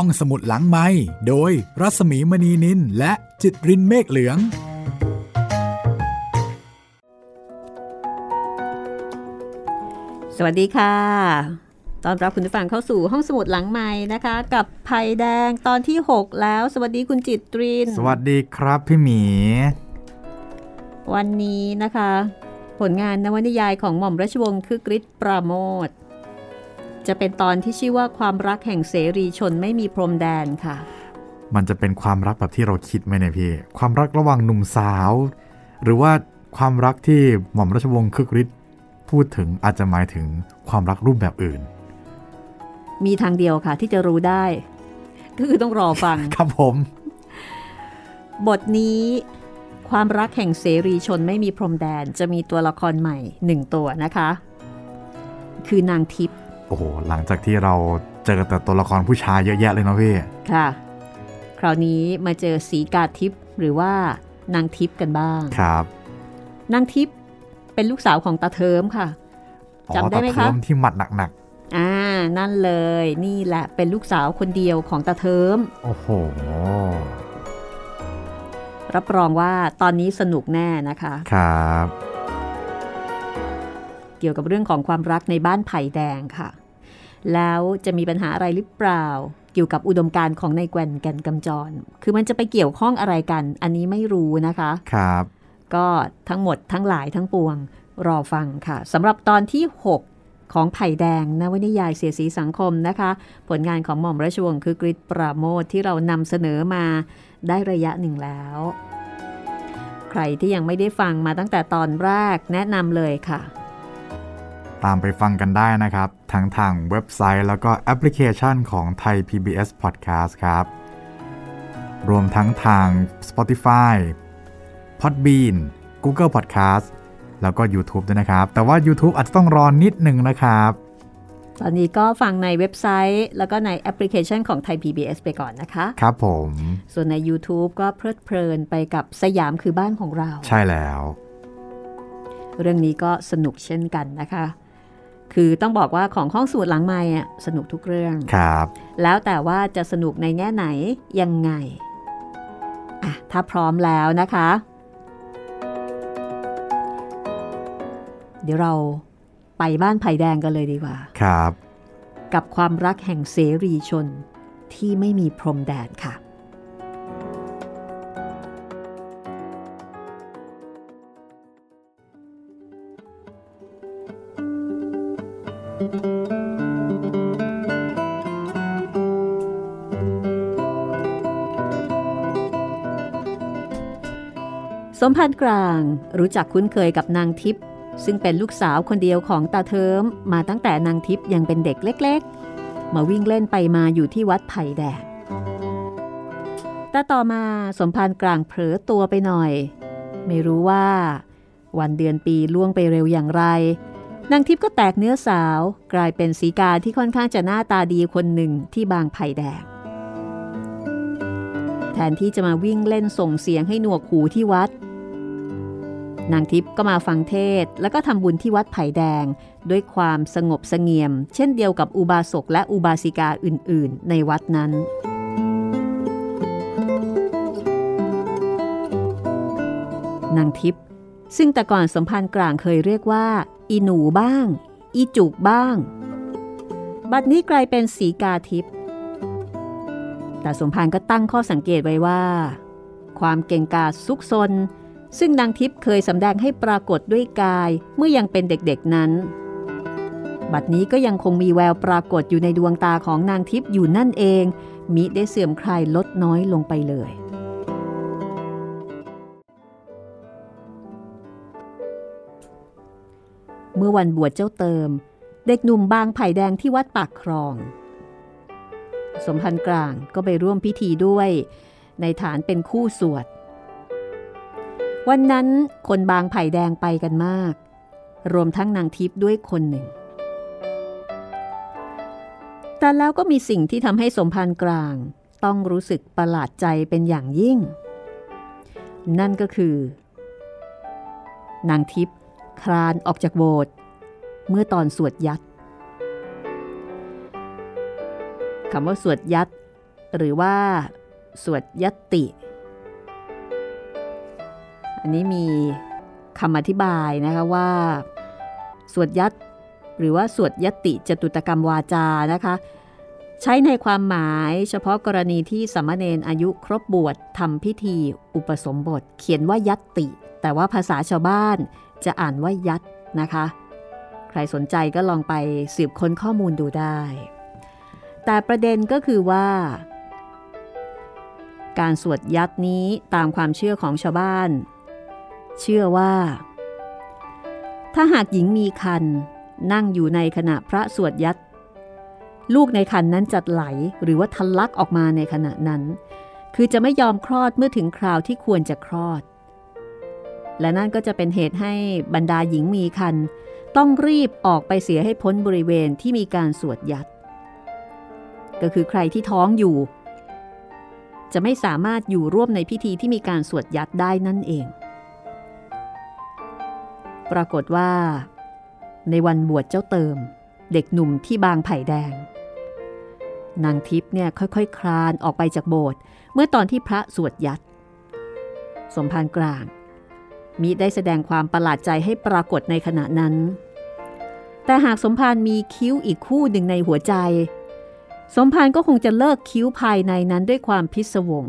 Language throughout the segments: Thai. ห้องสมุดหลังไมค์โดยรัสมีมณีนินและจิตรินเมฆเหลืองสวัสดีค่ะตอนรับคุณผู้ฟังเข้าสู่ห้องสมุดหลังไมค์นะคะกับไผ่แดงตอนที่6แล้วสวัสดีคุณจิตรินสวัสดีครับพี่หมีวันนี้นะคะผลงานนวนิยายของหม่อมราชวงศ์คึกฤทธิ์ปราโมทจะเป็นตอนที่ชื่อว่าความรักแห่งเสรีชนไม่มีพรมแดนค่ะมันจะเป็นความรักแบบที่เราคิดไหมเนี่ยพี่ความรักระหว่างหนุ่มสาวหรือว่าความรักที่หม่อมราชวงศ์คึกฤทธิ์พูดถึงอาจจะหมายถึงความรักรูปแบบอื่นมีทางเดียวค่ะที่จะรู้ได้คือต้องรอฟัง ครับผมบทนี้ความรักแห่งเสรีชนไม่มีพรมแดนจะมีตัวละครใหม่1ตัวนะคะคือนางทิพย์โอ้โหหลังจากที่เราเจอแต่ตัวละครผู้ชายเยอะแยะเลยนะพี่ค่ะคราวนี้มาเจอศรีกาทิพย์หรือว่านางทิพย์กันบ้างครับนางทิพย์เป็นลูกสาวของตาเทิมค่ะจำได้ไหมคะตาเทิมที่หมัดหนักๆนั่นเลยนี่แหละเป็นลูกสาวคนเดียวของตาเทิมโอ้โหรับรองว่าตอนนี้สนุกแน่นะคะครับเกี่ยวกับเรื่องของความรักในบ้านไผ่แดงค่ะแล้วจะมีปัญหาอะไรหรือเปล่าเกี่ยวกับอุดมการณ์ของนายแกวนแก่นกำจรคือมันจะไปเกี่ยวข้องอะไรกันอันนี้ไม่รู้นะคะครับก็ทั้งหมดทั้งหลายทั้งปวงรอฟังค่ะสำหรับตอนที่6ของไผ่แดงนวนิยายเสียดสีสังคมนะคะผลงานของหม่อมราชวงศ์คึกฤทธิ์ปราโมทที่เรานำเสนอมาได้ระยะหนึ่งแล้วใครที่ยังไม่ได้ฟังมาตั้งแต่ตอนแรกแนะนำเลยค่ะตามไปฟังกันได้นะครับทั้งทางเว็บไซต์แล้วก็แอปพลิเคชันของไทย PBS Podcast ครับรวมทั้งทาง Spotify Podbean Google Podcast แล้วก็ YouTube ด้วยนะครับแต่ว่า YouTube อาจจะต้องรอนิดนึงนะครับตอนนี้ก็ฟังในเว็บไซต์แล้วก็ในแอปพลิเคชันของไทย PBS ไปก่อนนะคะครับผมส่วนใน YouTube ก็เพลิดเพลินไปกับสยามคือบ้านของเราใช่แล้วเรื่องนี้ก็สนุกเช่นกันนะคะคือต้องบอกว่าของห้องสมุดหลังไมค์อ่ะสนุกทุกเรื่องครับแล้วแต่ว่าจะสนุกในแง่ไหนยังไงอ่ะถ้าพร้อมแล้วนะคะเดี๋ยวเราไปบ้านไผ่แดงกันเลยดีกว่าครับกับความรักแห่งเสรีชนที่ไม่มีพรมแดนค่ะสมภารกลางรู้จักคุ้นเคยกับนางทิพย์ซึ่งเป็นลูกสาวคนเดียวของตาเทิมมาตั้งแต่นางทิพย์ยังเป็นเด็กเล็กๆมาวิ่งเล่นไปมาอยู่ที่วัดไผ่แดงแต่ต่อมาสมภารกลางเผลอตัวไปหน่อยไม่รู้ว่าวันเดือนปีล่วงไปเร็วอย่างไรนางทิพย์ก็แตกเนื้อสาวกลายเป็นศรีกาที่ค่อนข้างจะหน้าตาดีคนหนึ่งที่บางไผ่แดงแทนที่จะมาวิ่งเล่นส่งเสียงให้หนวกหูที่วัดนางทิพย์ก็มาฟังเทศแล้วก็ทำบุญที่วัดไผ่แดงด้วยความสงบเสงี่ยมเช่นเดียวกับอุบาสกและอุบาสิกาอื่นๆในวัดนั้นนางทิพย์ซึ่งแต่ก่อนสมภารกลางเคยเรียกว่าอีหนูบ้างอีจุกบ้างบัดนี้กลายเป็นศรีกาทิพย์แต่สมภารก็ตั้งข้อสังเกตไว้ว่าความเก่งกาจซุกซนซึ่งนางทิพย์เคยสำแดงให้ปรากฏด้วยกายเมื่อยังเป็นเด็กๆนั้นบัดนี้ก็ยังคงมีแววปรากฏอยู่ในดวงตาของนางทิพย์อยู่นั่นเองมิได้เสื่อมคลายลดน้อยลงไปเลยเมื่อวันบวชเจ้าเติมเด็กหนุ่มบางไผ่แดงที่วัดปากคลองสมภารกลางก็ไปร่วมพิธีด้วยในฐานเป็นคู่สวดวันนั้นคนบางไผ่แดงไปกันมากรวมทั้งนางทิพย์ด้วยคนหนึ่งแต่แล้วก็มีสิ่งที่ทำให้สมภารกลางต้องรู้สึกประหลาดใจเป็นอย่างยิ่งนั่นก็คือนางทิพย์คลานออกจากโบสถ์เมื่อตอนสวดยัดคำว่าสวดยัด หรือว่าสวดยัตติอันนี้มีคำอธิบายนะคะว่าสวดยัตหรือว่าสวดยัตติจตุตกรรมวาจานะคะใช้ในความหมายเฉพาะกรณีที่สามเณรอายุครบบวชทำพิธีอุปสมบทเขียนว่ายัตติแต่ว่าภาษาชาวบ้านจะอ่านว่ายัตนะคะใครสนใจก็ลองไปสืบค้นข้อมูลดูได้แต่ประเด็นก็คือว่าการสวดยัตนี้ตามความเชื่อของชาวบ้านเชื่อว่าถ้าหากหญิงมีครรภ์นั่งอยู่ในขณะพระสวดยัตลูกในครรภ์นั้นจะไหลหรือว่าทะลักออกมาในขณะนั้นคือจะไม่ยอมคลอดเมื่อถึงคราวที่ควรจะคลอดและนั่นก็จะเป็นเหตุให้บรรดาหญิงมีครรภ์ต้องรีบออกไปเสียให้พ้นบริเวณที่มีการสวดยัตก็คือใครที่ท้องอยู่จะไม่สามารถอยู่ร่วมในพิธีที่มีการสวดยัตได้นั่นเองปรากฏว่าในวันบวชเจ้าเติมเด็กหนุ่มที่บางไผ่แดงนางทิพย์เนี่ยค่อยๆคลานออกไปจากโบสถ์เมื่อตอนที่พระสวดยัตสมภารกลางมิได้แสดงความประหลาดใจให้ปรากฏในขณะนั้นแต่หากสมภารมีคิ้วอีกคู่หนึ่งในหัวใจสมภารก็คงจะเลิกคิ้วภายในนั้นด้วยความพิศวง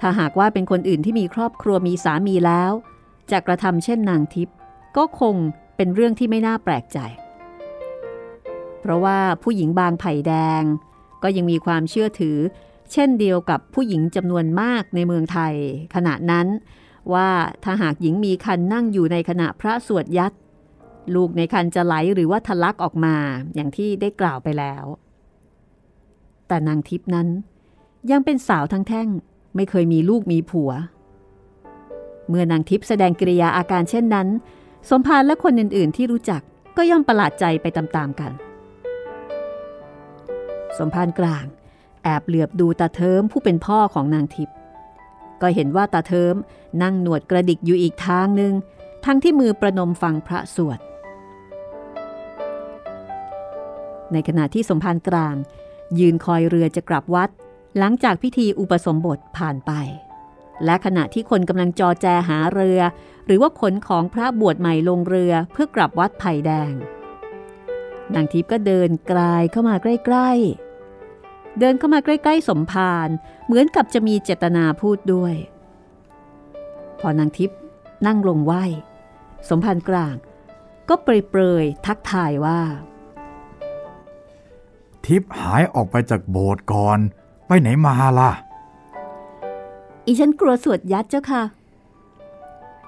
ถ้าหากว่าเป็นคนอื่นที่มีครอบครัวมีสามีแล้วจะกระทำเช่นนางทิพย์ก็คงเป็นเรื่องที่ไม่น่าแปลกใจเพราะว่าผู้หญิงบางไผ่แดงก็ยังมีความเชื่อถือเช่นเดียวกับผู้หญิงจำนวนมากในเมืองไทยขณะนั้นว่าถ้าหากหญิงมีครรภ์นั่งอยู่ในขณะพระสวดยัตลูกในครรภ์จะไหลหรือว่าทะลักออกมาอย่างที่ได้กล่าวไปแล้วแต่นางทิพย์นั้นยังเป็นสาวทั้งแท่งไม่เคยมีลูกมีผัวเมื่อนางทิพย์แสดงกิริยาอาการเช่นนั้นสมภารและคนอื่นๆที่รู้จักก็ย่อมประหลาดใจไปตามๆกันสมภารกลางแอบเหลือบดูตาเทิมผู้เป็นพ่อของนางทิพย์ก็เห็นว่าตาเทิมนั่งหนวดกระดิกอยู่อีกทางหนึ่งทั้งที่มือประนมฟังพระสวดในขณะที่สมภารกลางยืนคอยเรือจะกลับวัดหลังจากพิธีอุปสมบทผ่านไปและขณะที่คนกำลังจอแจหาเรือหรือว่าขนของพระบวชใหม่ลงเรือเพื่อกลับวัดไผ่แดงนางทิพย์ก็เดินกลายเข้ามาใกล้ๆเดินเข้ามาใกล้ๆสมภารเหมือนกับจะมีเจตนาพูดด้วยพอนางทิพย์นั่งลงไหว้สมภารกลางก็เปรยๆทักทายว่าทิพย์หายออกไปจากโบสถ์ก่อนไปไหนมาล่ะอีฉันกลัวสวดยัตเจ้าค่ะ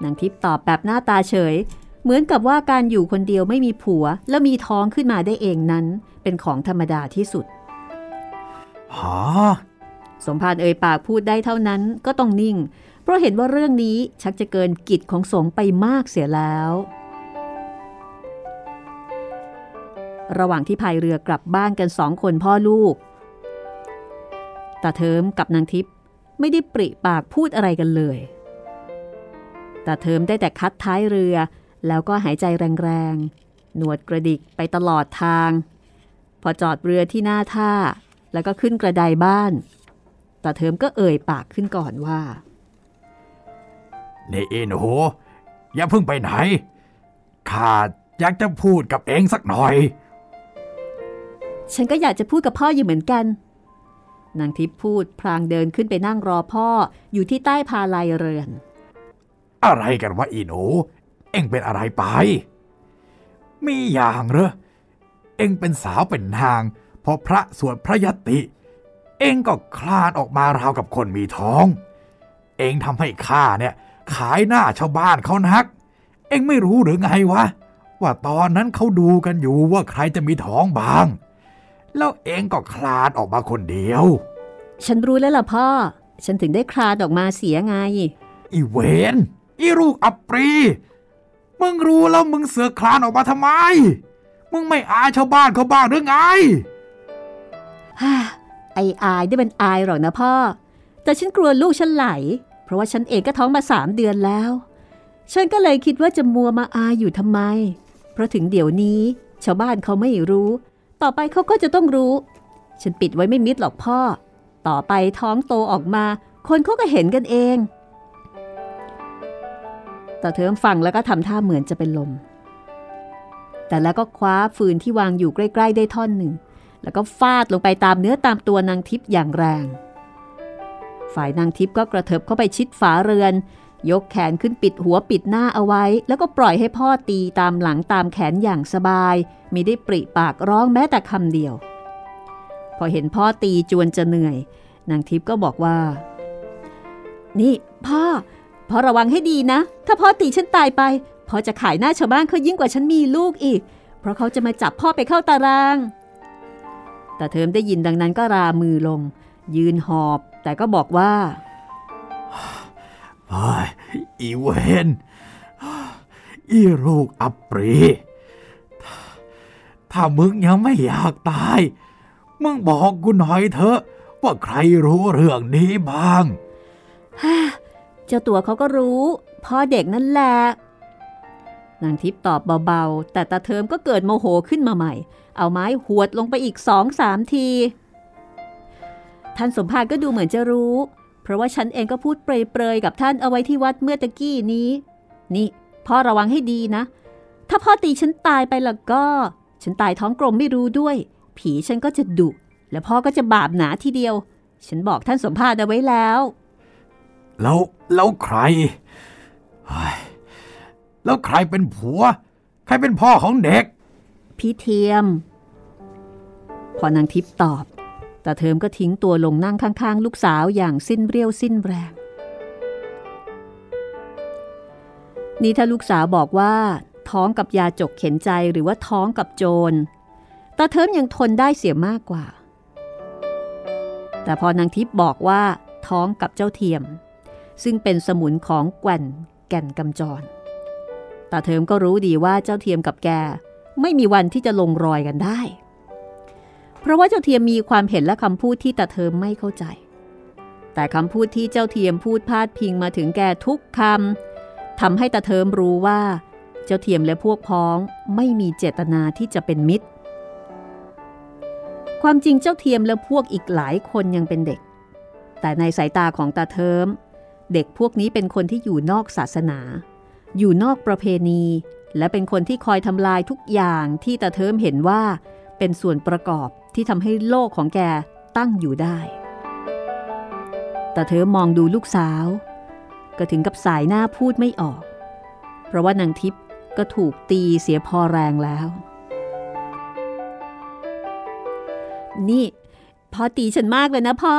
นางทิพย์ตอบแบบหน้าตาเฉยเหมือนกับว่าการอยู่คนเดียวไม่มีผัวและมีท้องขึ้นมาได้เองนั้นเป็นของธรรมดาที่สุดหาสมภารเอ่ยปากพูดได้เท่านั้นก็ต้องนิ่งเพราะเห็นว่าเรื่องนี้ชักจะเกินกิจของสงฆ์ไปมากเสียแล้วระหว่างที่พายเรือกลับบ้านกันสองคนพ่อลูกตาเทิมกับนางทิพย์ไม่ได้ปริปากพูดอะไรกันเลยตาเทิมได้แต่คัดท้ายเรือแล้วก็หายใจแรงๆหนวดกระดิกไปตลอดทางพอจอดเรือที่หน้าท่าแล้วก็ขึ้นกระไดบ้านตาเทิมก็เอ่ยปากขึ้นก่อนว่านี่เอ็นโหอย่าเพิ่งไปไหนข้าอยากจะพูดกับเองสักหน่อยฉันก็อยากจะพูดกับพ่ออยู่เหมือนกันนางทิพย์พูดพลางเดินขึ้นไปนั่งรอพ่ออยู่ที่ใต้พาลัยเรือนอะไรกันวะอีหนูเอ็งเป็นอะไรไปมีอย่างเหรอเอ็งเป็นสาวเป็นนางพอพระสวดพระยัตติเอ็งก็คลานออกมาราวกับคนมีท้องเอ็งทำให้ข้าเนี่ยขายหน้าชาวบ้านเขานักเอ็งไม่รู้หรือไงวะว่าตอนนั้นเขาดูกันอยู่ว่าใครจะมีท้องบ้างแล้วเองก็คลานออกมาคนเดียวฉันรู้แล้วล่ะพ่อฉันถึงได้คลานออกมาเสียไงอีเวนอีลูกอัปรีมึงรู้แล้วมึงเสือคลานออกมาทำไมมึงไม่อายชาวบ้านเขาบ้างหรือไงฮ่าไอ้อายได้เป็นอายหรอกนะพ่อแต่ฉันกลัวลูกฉันไหลเพราะว่าฉันเองก็ท้องมา3 เดือนแล้วฉันก็เลยคิดว่าจะมัวมาอายอยู่ทำไมเพราะถึงเดี๋ยวนี้ชาวบ้านเขาไม่รู้ต่อไปเขาก็จะต้องรู้ฉันปิดไว้ไม่มิดหรอกพ่อ ต่อไปท้องโตออกมาคนเขาก็เห็นกันเองต่อเทิมฟังแล้วก็ทำท่าเหมือนจะเป็นลมแต่แล้วก็คว้าฟืนที่วางอยู่ใกล้ๆได้ท่อนหนึ่งแล้วก็ฟาดลงไปตามเนื้อตามตัวนางทิพย์อย่างแรงฝ่ายนางทิพย์ก็กระเถิบเข้าไปชิดฝาเรือนยกแขนขึ้นปิดหัวปิดหน้าเอาไว้แล้วก็ปล่อยให้พ่อตีตามหลังตามแขนอย่างสบายมิได้ปริปากร้องแม้แต่คำเดียวพอเห็นพ่อตีจวนจะเหนื่อยนางทิพย์ก็บอกว่านี่พ่อระวังให้ดีนะถ้าพ่อตีฉันตายไปพ่อจะขายหน้าชาวบ้านเขายิ่งกว่าฉันมีลูกอีกเพราะเขาจะมาจับพ่อไปเข้าตารางแต่เทิมได้ยินดังนั้นก็รามือลงยืนหอบแต่ก็บอกว่าอีเวนอีลูกอับปรีถ้ามึงยังไม่อยากตายมึงบอกกูหน่อยเถอะว่าใครรู้เรื่องนี้บ้างเจ้าตัวเขาก็รู้พ่อเด็กนั่นแหละนางทิพย์ตอบเบาๆแต่ตาเทิมก็เกิดโมโหขึ้นมาใหม่เอาไม้หวดลงไปอีก 2-3 ทีท่านสมภารก็ดูเหมือนจะรู้เพราะว่าฉันเองก็พูดเปรยๆกับท่านเอาไว้ที่วัดเมื่อตะกี้นี้นี่พ่อระวังให้ดีนะถ้าพ่อตีฉันตายไปล่ะก็ฉันตายท้องกลมไม่รู้ด้วยผีฉันก็จะดุและพ่อก็จะบาปหนาทีเดียวฉันบอกท่านสมภารเอาไว้แล้วแล้วใครแล้วใครเป็นผัวใครเป็นพ่อของเด็กพี่เทียมพอนางทิพย์ตอบตาเทิมก็ทิ้งตัวลงนั่งข้างๆลูกสาวอย่างสิ้นเรี่ยวสิ้นแรงนี่ถ้าลูกสาวบอกว่าท้องกับยาจกเข็นใจหรือว่าท้องกับโจรตาเทิมยังทนได้เสียมากกว่าแต่พอนางทิพย์บอกว่าท้องกับเจ้าเทียมซึ่งเป็นสมุนของแก่นกำจรตาเทิมก็รู้ดีว่าเจ้าเทียมกับแกไม่มีวันที่จะลงรอยกันได้เพราะว่าเจ้าเทียมมีความเห็นและคำพูดที่ตาเทิมไม่เข้าใจแต่คำพูดที่เจ้าเทียมพูดพาดพิงมาถึงแกทุกคำทำให้ตาเทิมรู้ว่าเจ้าเทียมและพวกพ้องไม่มีเจตนาที่จะเป็นมิตรความจริงเจ้าเทียมและพวกอีกหลายคนยังเป็นเด็กแต่ในสายตาของตาเทิมเด็กพวกนี้เป็นคนที่อยู่นอกศาสนาอยู่นอกประเพณีและเป็นคนที่คอยทำลายทุกอย่างที่ตาเทิมเห็นว่าเป็นส่วนประกอบที่ทำให้โลกของแกตั้งอยู่ได้แต่เธอมองดูลูกสาวก็ถึงกับสายหน้าพูดไม่ออกเพราะว่านางทิพย์ก็ถูกตีเสียพอแรงแล้วนี่พ่อตีฉันมากเลยนะพ่อ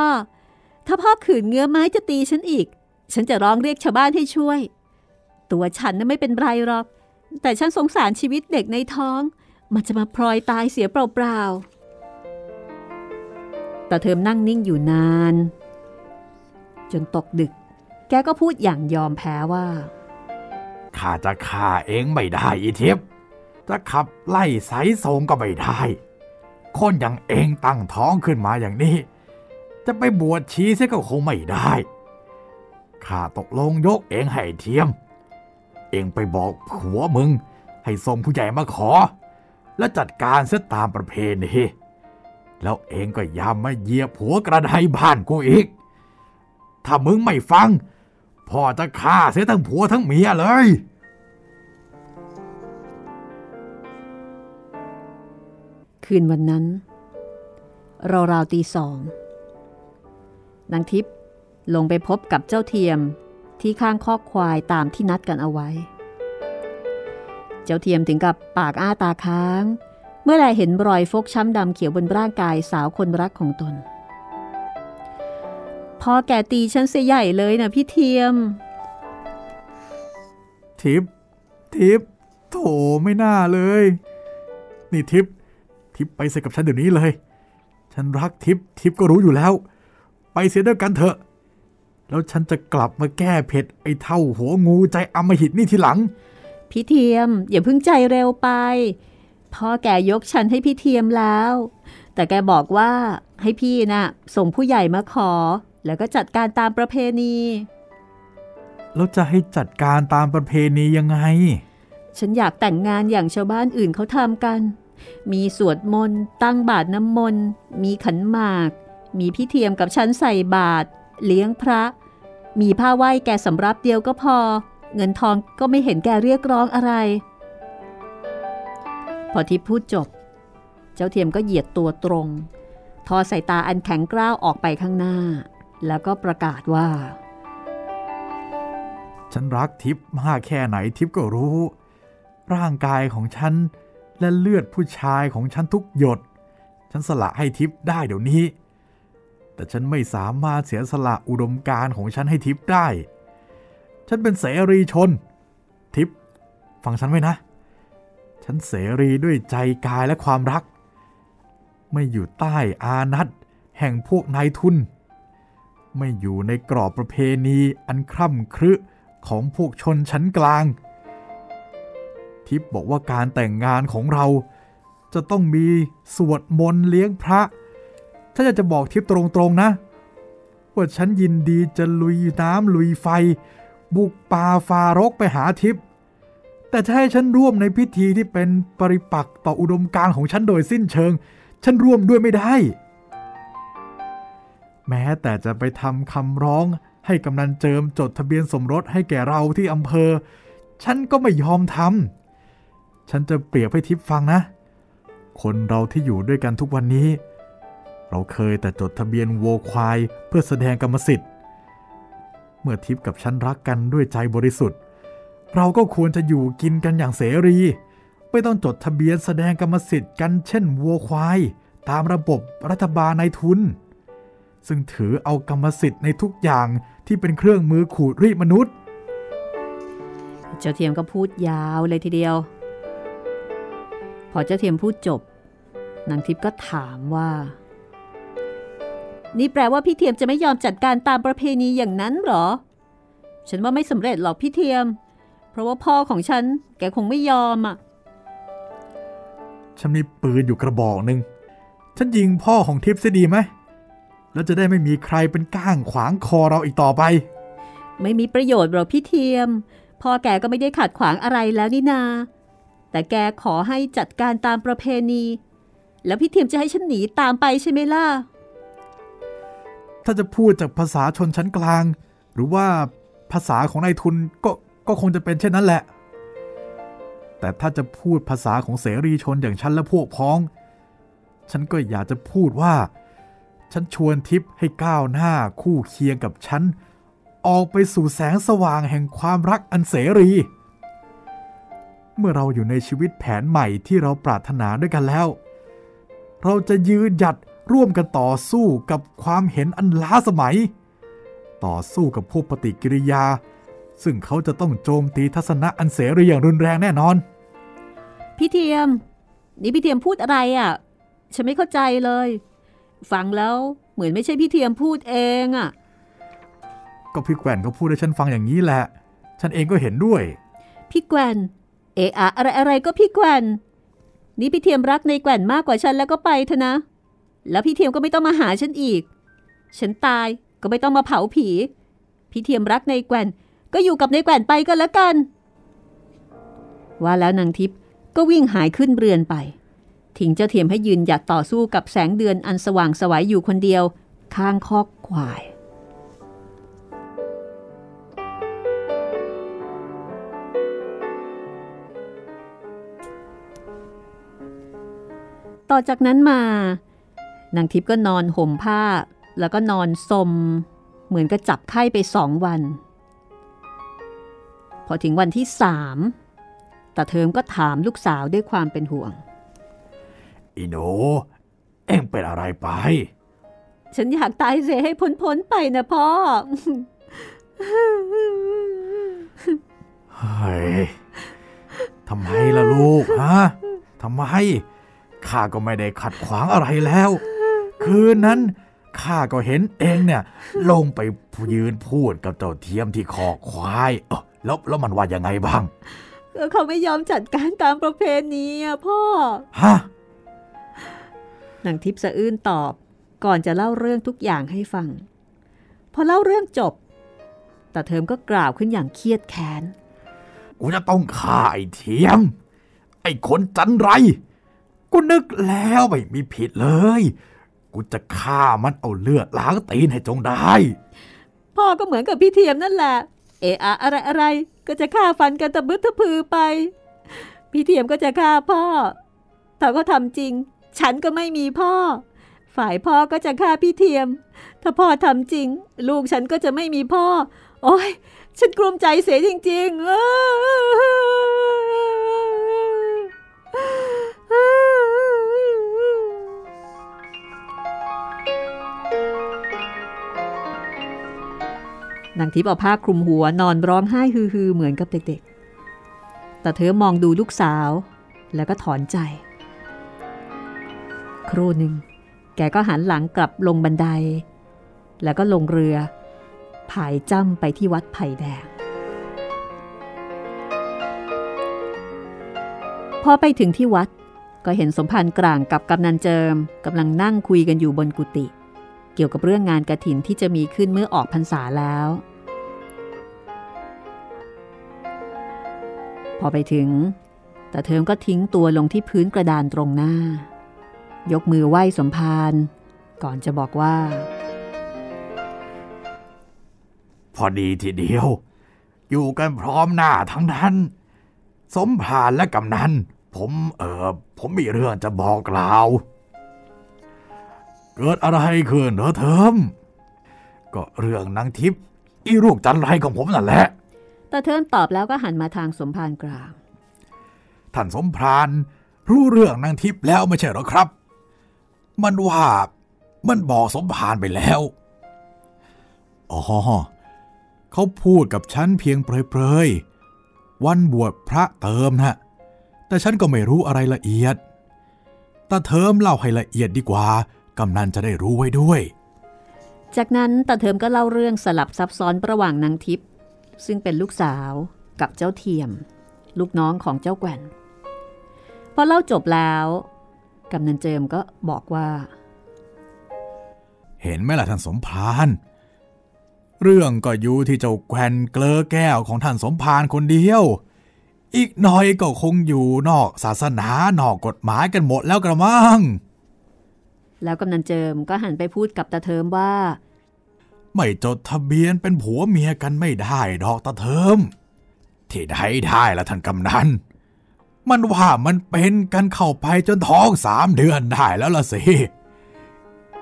ถ้าพ่อขืนเงื้อไม้จะตีฉันอีกฉันจะร้องเรียกชาวบ้านให้ช่วยตัวฉันน่ะไม่เป็นไรหรอกแต่ฉันสงสารชีวิตเด็กในท้องมันจะมาพลอยตายเสียเปล่าๆแต่เธอนั่งนิ่งอยู่นานจนตกดึกแกก็พูดอย่างยอมแพ้ว่าข้าจะฆ่าเองไม่ได้อีเทพจะขับไล่ไสส่งก็ไม่ได้คนอย่างเองตั้งท้องขึ้นมาอย่างนี้จะไปบวชชีเสียก็คงไม่ได้ข้าตกลงยกเองให้เทียมเองไปบอกผัวมึงให้ส่งผู้ใหญ่มาขอและจัดการซะตามประเพณีแล้วเองก็อย่ามาเหยียบหัวกระไดบ้านกูอีกถ้ามึงไม่ฟังพ่อจะฆ่าเสียทั้งผัวทั้งเมียเลยคืนวันนั้นราวๆ 2:00 น.นางทิพย์ลงไปพบกับเจ้าเทียมที่ข้างคอกควายตามที่นัดกันเอาไว้เจ้าเทียมถึงกับปากอ้าตาค้างเมื่อไหร่เห็นรอยฟกช้ำดำเขียวบนร่างกายสาวคนรักของตนพ่อแกตีฉันเสียใหญ่เลยนะพี่เทียมทิพย์โถไม่น่าเลยนี่ทิพย์ไปเสียกับฉันเดี๋ยวนี้เลยฉันรักทิพย์ก็รู้อยู่แล้วไปเสียด้วยกันเถอะแล้วฉันจะกลับมาแก้เผ็ดไอ้เท่าหัวงูใจอำมหิตนี่ทีหลังพี่เทียมอย่าเพิ่งใจเร็วไปพ่อแกยกฉันให้พี่เทียมแล้วแต่แกบอกว่าให้พี่น่ะส่งผู้ใหญ่มาขอแล้วก็จัดการตามประเพณีแล้วจะให้จัดการตามประเพณียังไงฉันอยากแต่งงานอย่างชาวบ้านอื่นเขาทำกันมีสวดมนต์ตั้งบาตรน้ำมนต์มีขันหมาก มีพี่เทียมกับฉันใส่บาตรเลี้ยงพระมีผ้าไหว้แกสำรับเดียวก็พอเงินทองก็ไม่เห็นแกเรียกร้องอะไรพอทิพย์พูดจบเจ้าเทียมก็เหยียดตัวตรงทอดสายตาอันแข็งกร้าวออกไปข้างหน้าแล้วก็ประกาศว่าฉันรักทิพย์มากแค่ไหนทิพย์ก็รู้ร่างกายของฉันและเลือดผู้ชายของฉันทุกหยดฉันสละให้ทิพย์ได้เดี๋ยวนี้แต่ฉันไม่สามารถเสียสละอุดมการณ์ของฉันให้ทิพย์ได้ฉันเป็นเสรีชนทิพย์ฟังฉันไว้นะฉันเสรีด้วยใจกายและความรักไม่อยู่ใต้อานัตแห่งพวกนายทุนไม่อยู่ในกรอบประเพณีอันคร่ำครึของพวกชนชั้นกลางทิพย์บอกว่าการแต่งงานของเราจะต้องมีสวดมนต์เลี้ยงพระฉันอยากจะบอกทิพย์ตรงๆนะว่าฉันยินดีจะลุยน้ำลุยไฟบุกป่าฟารกไปหาทิพย์แต่ถ้าให้ฉันร่วมในพิธีที่เป็นปริปักษ์ต่ออุดมการณ์ของฉันโดยสิ้นเชิงฉันร่วมด้วยไม่ได้แม้แต่จะไปทำคำร้องให้กำนันเจิมจดทะเบียนสมรสให้แก่เราที่อำเภอฉันก็ไม่ยอมทำฉันจะเปรียบให้ทิพย์ฟังนะคนเราที่อยู่ด้วยกันทุกวันนี้เราเคยแต่จดทะเบียนวัวควายเพื่อแสดงกรรมสิทธิ์เมื่อทิพย์กับฉันรักกันด้วยใจบริสุทธิ์เราก็ควรจะอยู่กินกันอย่างเสรีไม่ต้องจดทะเบียนแสดงกรรมสิทธิ์กันเช่นวัวควายตามระบบรัฐบาลนายทุนซึ่งถือเอากรรมสิทธิ์ในทุกอย่างที่เป็นเครื่องมือขูดรีดมนุษย์เจ้าเทียมก็พูดยาวเลยทีเดียวพอเจ้าเทียมพูดจบนางทิพย์ก็ถามว่านี่แปลว่าพี่เทียมจะไม่ยอมจัดการตามประเพณีอย่างนั้นหรอฉันว่าไม่สำเร็จหรอกพี่เทียมเพราะว่าพ่อของฉันแกคงไม่ยอมอ่ะฉันมีปืนอยู่กระบอกนึงฉันยิงพ่อของทิพย์ซะดีไหมแล้วจะได้ไม่มีใครเป็นก้างขวางคอเราอีกต่อไปไม่มีประโยชน์หรอกพี่เทียมพ่อแกก็ไม่ได้ขัดขวางอะไรแล้วนี่นาแต่แกขอให้จัดการตามประเพณีแล้วพี่เทียมจะให้ฉันหนีตามไปใช่ไหมล่ะถ้าจะพูดจากภาษาชนชั้นกลางหรือว่าภาษาของนายทุนก็คงจะเป็นเช่นนั้นแหละแต่ถ้าจะพูดภาษาของเสรีชนอย่างฉันและพวกพ้องฉันก็อยากจะพูดว่าฉันชวนทิพย์ให้ก้าวหน้าคู่เคียงกับฉันออกไปสู่แสงสว่างแห่งความรักอันเสรีเมื่อเราอยู่ในชีวิตแผนใหม่ที่เราปรารถนาด้วยกันแล้วเราจะยืนหยัดร่วมกันต่อสู้กับความเห็นอันล้าสมัยต่อสู้กับพวกปฏิกิริยาซึ่งเขาจะต้องโจมตีทัศนะอันเสรีอย่างรุนแรงแน่นอนพี่เทียมนี่พี่เทียมพูดอะไรอ่ะฉันไม่เข้าใจเลยฟังแล้วเหมือนไม่ใช่พี่เทียมพูดเองอ่ะก็พี่แกว่นก็พูดให้ฉันฟังอย่างนี้แหละฉันเองก็เห็นด้วยพี่แกว่นเอะอะอะไรก็พี่แกว่นนี่พี่เทียมรักในแกว่นมากกว่าฉันแล้วก็ไปเถอะนะแล้วพี่เทียมก็ไม่ต้องมาหาฉันอีกฉันตายก็ไม่ต้องมาเผาผีพี่เทียมรักในแกว่นก็อยู่กับในแกว่นไปก็แล้วกันว่าแล้วนางทิพย์ก็วิ่งหายขึ้นเรือนไปทิ้งเจ้าเทียมให้ยืนหยัดต่อสู้กับแสงเดือนอันสว่างไสวอยู่คนเดียวข้างคอกควายต่อจากนั้นมานางทิพย์ก็นอนห่มผ้าแล้วก็นอนสมเหมือนกับจับไข้ไป2 วันพอถึงวันที่3ตาเทิมก็ถามลูกสาวด้วยความเป็นห่วงอีโนเอ็งเป็นอะไรไปฉันอยากตายเสียให้พ้นๆไปนะพ่อเฮ้ยทำไมล่ะลูกฮะทำไมข้าก็ไม่ได้ขัดขวางอะไรแล้วคืนนั้นข้าก็เห็นเองเนี่ยลงไปยืนพูดกับเจ้าเทียมที่คอกควายแล้วมันว่ายังไงบ้างเขาไม่ยอมจัดการตามประเพณีอ่ะพ่อฮะนางทิพย์สะอื้นตอบก่อนจะเล่าเรื่องทุกอย่างให้ฟังพอเล่าเรื่องจบตาเทิมก็กล่าวขึ้นอย่างเครียดแค้นกูจะต้องฆ่าไอ้เทียมไอ้คนจันไรกูนึกแล้วไม่มีผิดเลย กูจะฆ่ามันเอาเลือดล้างตีนให้จงได้พ่อก็เหมือนกับพี่เทียมนั่นแหละเอะอะอะไรๆก็จะฆ่าฟันกันตะบึดตะพือไปพี่เทียมก็จะฆ่าพ่อถ้าเขาทำจริงฉันก็ไม่มีพ่อฝ่ายพ่อก็จะฆ่าพี่เทียมถ้าพ่อทำจริงลูกฉันก็จะไม่มีพ่อโอ๊ยฉันกลุ้มใจเสียจริงๆนางทิพย์เอาผ้าคลุมหัวนอนร้องไห้ฮือๆเหมือนกับเด็กๆแต่เธอมองดูลูกสาวแล้วก็ถอนใจครู่หนึ่งแกก็หันหลังกลับลงบันไดแล้วก็ลงเรือพายจ้ำไปที่วัดไผ่แดงพอไปถึงที่วัดก็เห็นสมภารกลางกับกำนันเจิมกำลังนั่งคุยกันอยู่บนกุฏิเกี่ยวกับเรื่องงานกฐินที่จะมีขึ้นเมื่อออกพรรษาแล้วพอไปถึงตาเทิมก็ทิ้งตัวลงที่พื้นกระดานตรงหน้ายกมือไหว้สมภารก่อนจะบอกว่าพอดีทีเดียวอยู่กันพร้อมหน้าทั้งนั้นสมภารและกำนันผมมีเรื่องจะบอกกล่าวเกิดอะไรขึ้นเหรอเทิมก็เรื่องนางทิพย์อีลูกจันไรของผมนั่นแหละตาเทิมตอบแล้วก็หันมาทางสมภารกลางท่านสมภารรู้เรื่องนางทิพย์แล้วไม่ใช่หรอครับมันว่ามันบอกสมภารไปแล้วอ๋อเขาพูดกับฉันเพียงเปรยๆวันบวชพระเติมนะแต่ฉันก็ไม่รู้อะไรละเอียดตาเทิมเล่าให้ละเอียดดีกว่ากำนันจะได้รู้ไว้ด้วยจากนั้นตาเทิมก็เล่าเรื่องสลับซับซ้อนระหว่างนางทิพย์ซึ่งเป็นลูกสาวกับเจ้าเทียมลูกน้องของเจ้าแกว่นพอเล่าจบแล้วกำนันเจิมก็บอกว่าเห็นไหมล่ะท่านสมภารเรื่องก็อยู่ที่เจ้าแกว่นเกลอแก้วของท่านสมภารคนเดียวอีกหน่อยก็คงอยู่นอกศาสนานอกกฎหมายกันหมดแล้วกระมังแล้วกำนันเจิมก็หันไปพูดกับตาเทิมว่าไม่จดทะเบียนเป็นผัวเมียกันไม่ได้ดอกตาเทิมที่ใดได้ล่ะท่านกำนันมันว่ามันเป็นกันเข้าไปจนท้อง3 เดือนได้แล้วล่ะสิ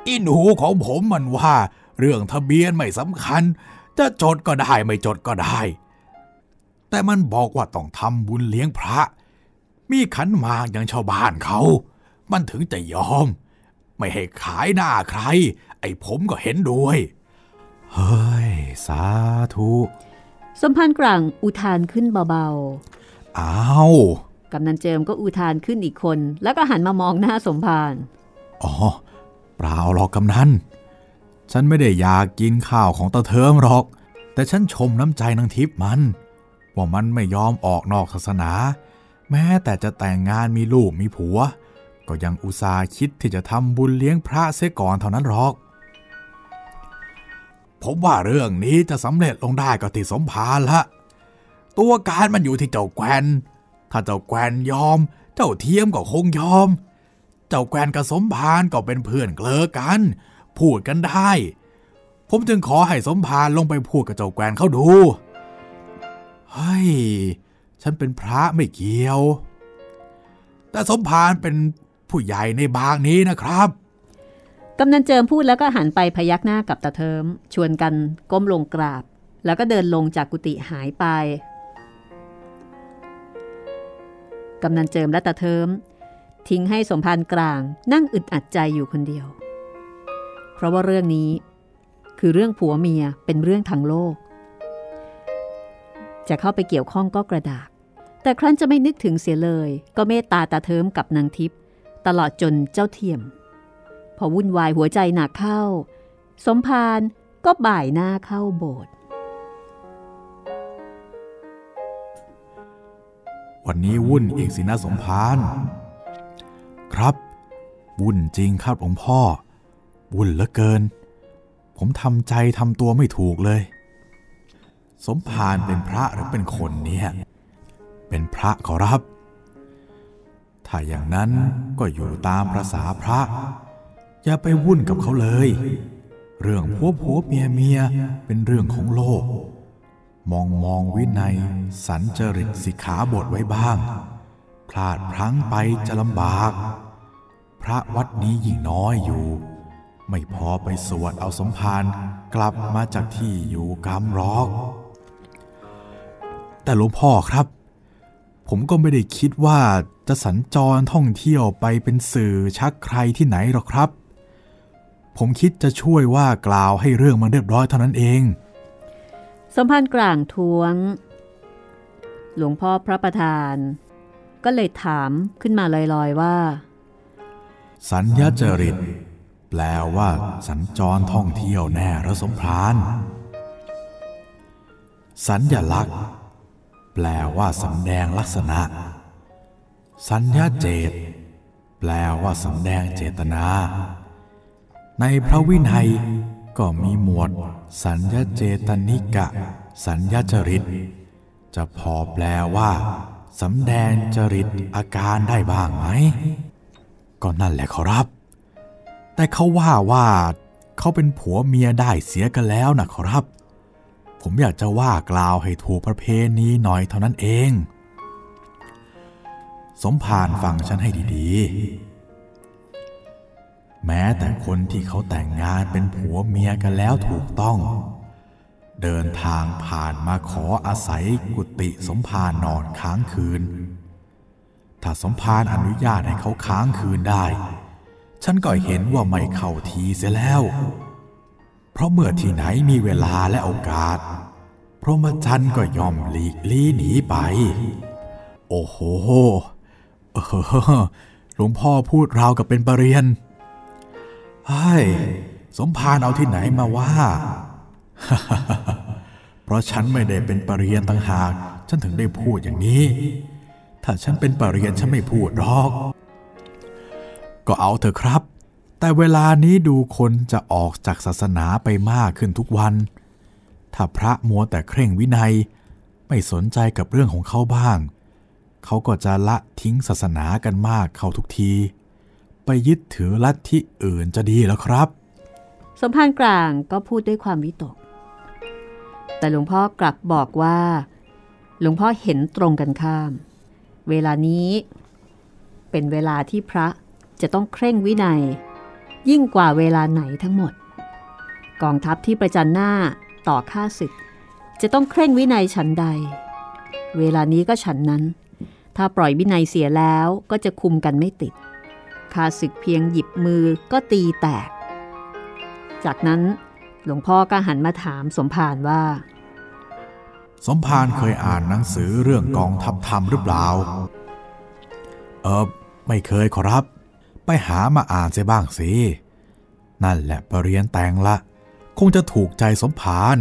อีหนูของผมมันว่าเรื่องทะเบียนไม่สำคัญจะจดก็ได้ไม่จดก็ได้แต่มันบอกว่าต้องทำบุญเลี้ยงพระมีขันหมากอย่างชาวบ้านเขามันถึงจะยอมไม่ให้ขายหน้าใครไอ้ผมก็เห็นด้วยเฮ้ยสาธุสมภารกลางอุทานขึ้นเบาๆอ้าวกำนันเจิมก็อุทานขึ้นอีกคนแล้วก็หันมามองหน้าสมภารอ๋อเปล่าหรอกกำนันฉันไม่ได้อยากกินข้าวของตาเทิมหรอกแต่ฉันชมน้ำใจนางทิพย์มันว่ามันไม่ยอมออกนอกศาสนาแม้แต่จะแต่งงานมีลูกมีผัวก็ยังอุตส่าห์คิดที่จะทำบุญเลี้ยงพระเสียก่อนเท่านั้นหรอกผมว่าเรื่องนี้จะสำเร็จลงได้ก็ติดสมภารละตัวการมันอยู่ที่เจ้าแกว่นถ้าเจ้าแกว่นยอมเจ้าเทียมก็คงยอมเจ้าแกว่นกับสมภารก็เป็นเพื่อนเกลอกันพูดกันได้ผมจึงขอให้สมภารลงไปพูดกับเจ้าแกว่นเขาดูเฮ้ยฉันเป็นพระไม่เกี่ยวแต่สมภารเป็นผู้ใหญ่ในบางนี้นะครับกำนันเจิมพูดแล้วก็หันไปพยักหน้ากับตาเทิมชวนกันก้มลงกราบแล้วก็เดินลงจากกุฏิหายไปกำนันเจิมและตาเทิมทิ้งให้สมภารกลางนั่งอึดอัดใจอยู่คนเดียวเพราะว่าเรื่องนี้คือเรื่องผัวเมียเป็นเรื่องทางโลกจะเข้าไปเกี่ยวข้องก็กระดากแต่ครั้นจะไม่นึกถึงเสียเลยก็เมตตาตาเทิมกับนางทิพย์ตลอดจนเจ้าเทียมพอวุ่นวายหัวใจหนักเข้าสมภารก็บ่ายหน้าเข้าโบสถ์วันนี้วุ่นอีกสินะสมภารครับวุ่นจริงครับหลวงพ่อวุ่นเหลือเกินผมทำใจทำตัวไม่ถูกเลยสมภารเป็นพระหรือเป็นคนเนี่ยเป็นพระขอรับถ้าอย่างนั้นก็อยู่ตามประสาพระ อย่าไปวุ่นกับเขาเลยเรื่องผัวเมียเป็นเรื่องของโลกมองวินัยสันจริตสิกขาบทไว้บ้างพลาดพลั้งไปจะลำบากพระวัดนี้ยิ่งน้อยอยู่ไม่พอไปสวดเอาสมภารกลับมาจากที่อยู่กามหรอกแต่หลวงพ่อครับผมก็ไม่ได้คิดว่าจะสัญจรท่องเที่ยวไปเป็นสื่อชักใครที่ไหนหรอกครับผมคิดจะช่วยว่ากล่าวให้เรื่องมันเรียบร้อยเท่านั้นเองสมภารกลางท้วงหลวงพ่อพระประธานก็เลยถามขึ้นมาลอยๆว่าสัญญาจริตแปลว่าสัญจรท่องเที่ยวแน่หรือสมภารสัญลักษณ์แปลว่าสำแดงลักษณะสัญญาเจตแปลว่าสำแดงเจตนาในพระวินัยก็มีหมวดสัญญาเจตนิกะสัญญาจริตจะพอแปลว่าสำแดงจริตอาการได้บ้างไหมก็นั่นแหละขอรับแต่เขาว่าเขาเป็นผัวเมียได้เสียกันแล้วนะขอรับผมอยากจะว่ากล่าวให้ถูกประเพณีหน่อยเท่านั้นเองสมภารฟังฉันให้ดีๆแม้แต่คนที่เขาแต่งงานเป็นผัวเมียกันแล้วถูกต้องเดินทางผ่านมาขออาศัยกุฏิสมภารนอนค้างคืนถ้าสมภารอนุญาตให้เขาค้างคืนได้ฉันก็เห็นว่าไม่เข้าทีเสียแล้วเพราะเมื่อที่ไหนมีเวลาและโอกาสพรหมจรรย์ก็ยอมหลีกลี่หนีไปโอ้โหหลวงพ่อพูดราวกับเป็นประเรียนไอ้สมภารเอาที่ไหนมาว่า เพราะฉันไม่ได้เป็นประเรียนต่างหากฉันถึงได้พูดอย่างนี้ถ้าฉันเป็นประเรียนฉันไม่พูดหรอกก็เอาเถอะครับแต่เวลานี้ดูคนจะออกจากศาสนาไปมากขึ้นทุกวันถ้าพระมัวแต่เคร่งวินัยไม่สนใจกับเรื่องของเขาบ้างเขาก็จะละทิ้งศาสนากันมากเข้าทุกทีไปยึดถือลัทธิอื่นจะดีแล้วครับสมภารกลางก็พูดด้วยความวิตกแต่หลวงพ่อกลับบอกว่าหลวงพ่อเห็นตรงกันข้ามเวลานี้เป็นเวลาที่พระจะต้องเคร่งวินัยยิ่งกว่าเวลาไหนทั้งหมดกองทัพที่ประจันหน้าต่อข้าศึกจะต้องเคร่งวินัยฉันใดเวลานี้ก็ฉันนั้นถ้าปล่อยวินัยเสียแล้วก็จะคุมกันไม่ติดข้าศึกเพียงหยิบมือก็ตีแตกจากนั้นหลวงพ่อก็หันมาถามสมภารว่าสมภารเคยอ่านหนังสือเรื่องกองทัพธรรมหรือเปล่าไม่เคยขอรับไปหามาอ่านเสียบ้างสินั่นแหละประเรียนแต่งละคงจะถูกใจสมภาร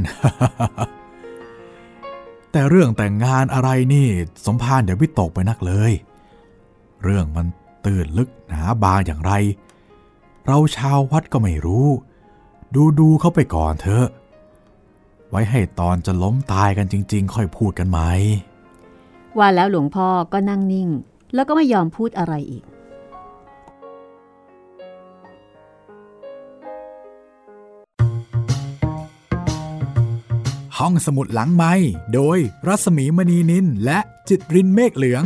แต่เรื่องแต่งงานอะไรนี่สมภารอย่าวิตกไปนักเลยเรื่องมันตื่นลึกหนาบางอย่างไรเราชาววัดก็ไม่รู้ดูเข้าไปก่อนเถอะไว้ให้ตอนจะล้มตายกันจริงๆค่อยพูดกันไหมว่าแล้วหลวงพ่อก็นั่งนิ่งแล้วก็ไม่ยอมพูดอะไรอีกห้องสมุดหลังไมค์โดยรัศมีมณีนินและจิตรินเมฆเหลือง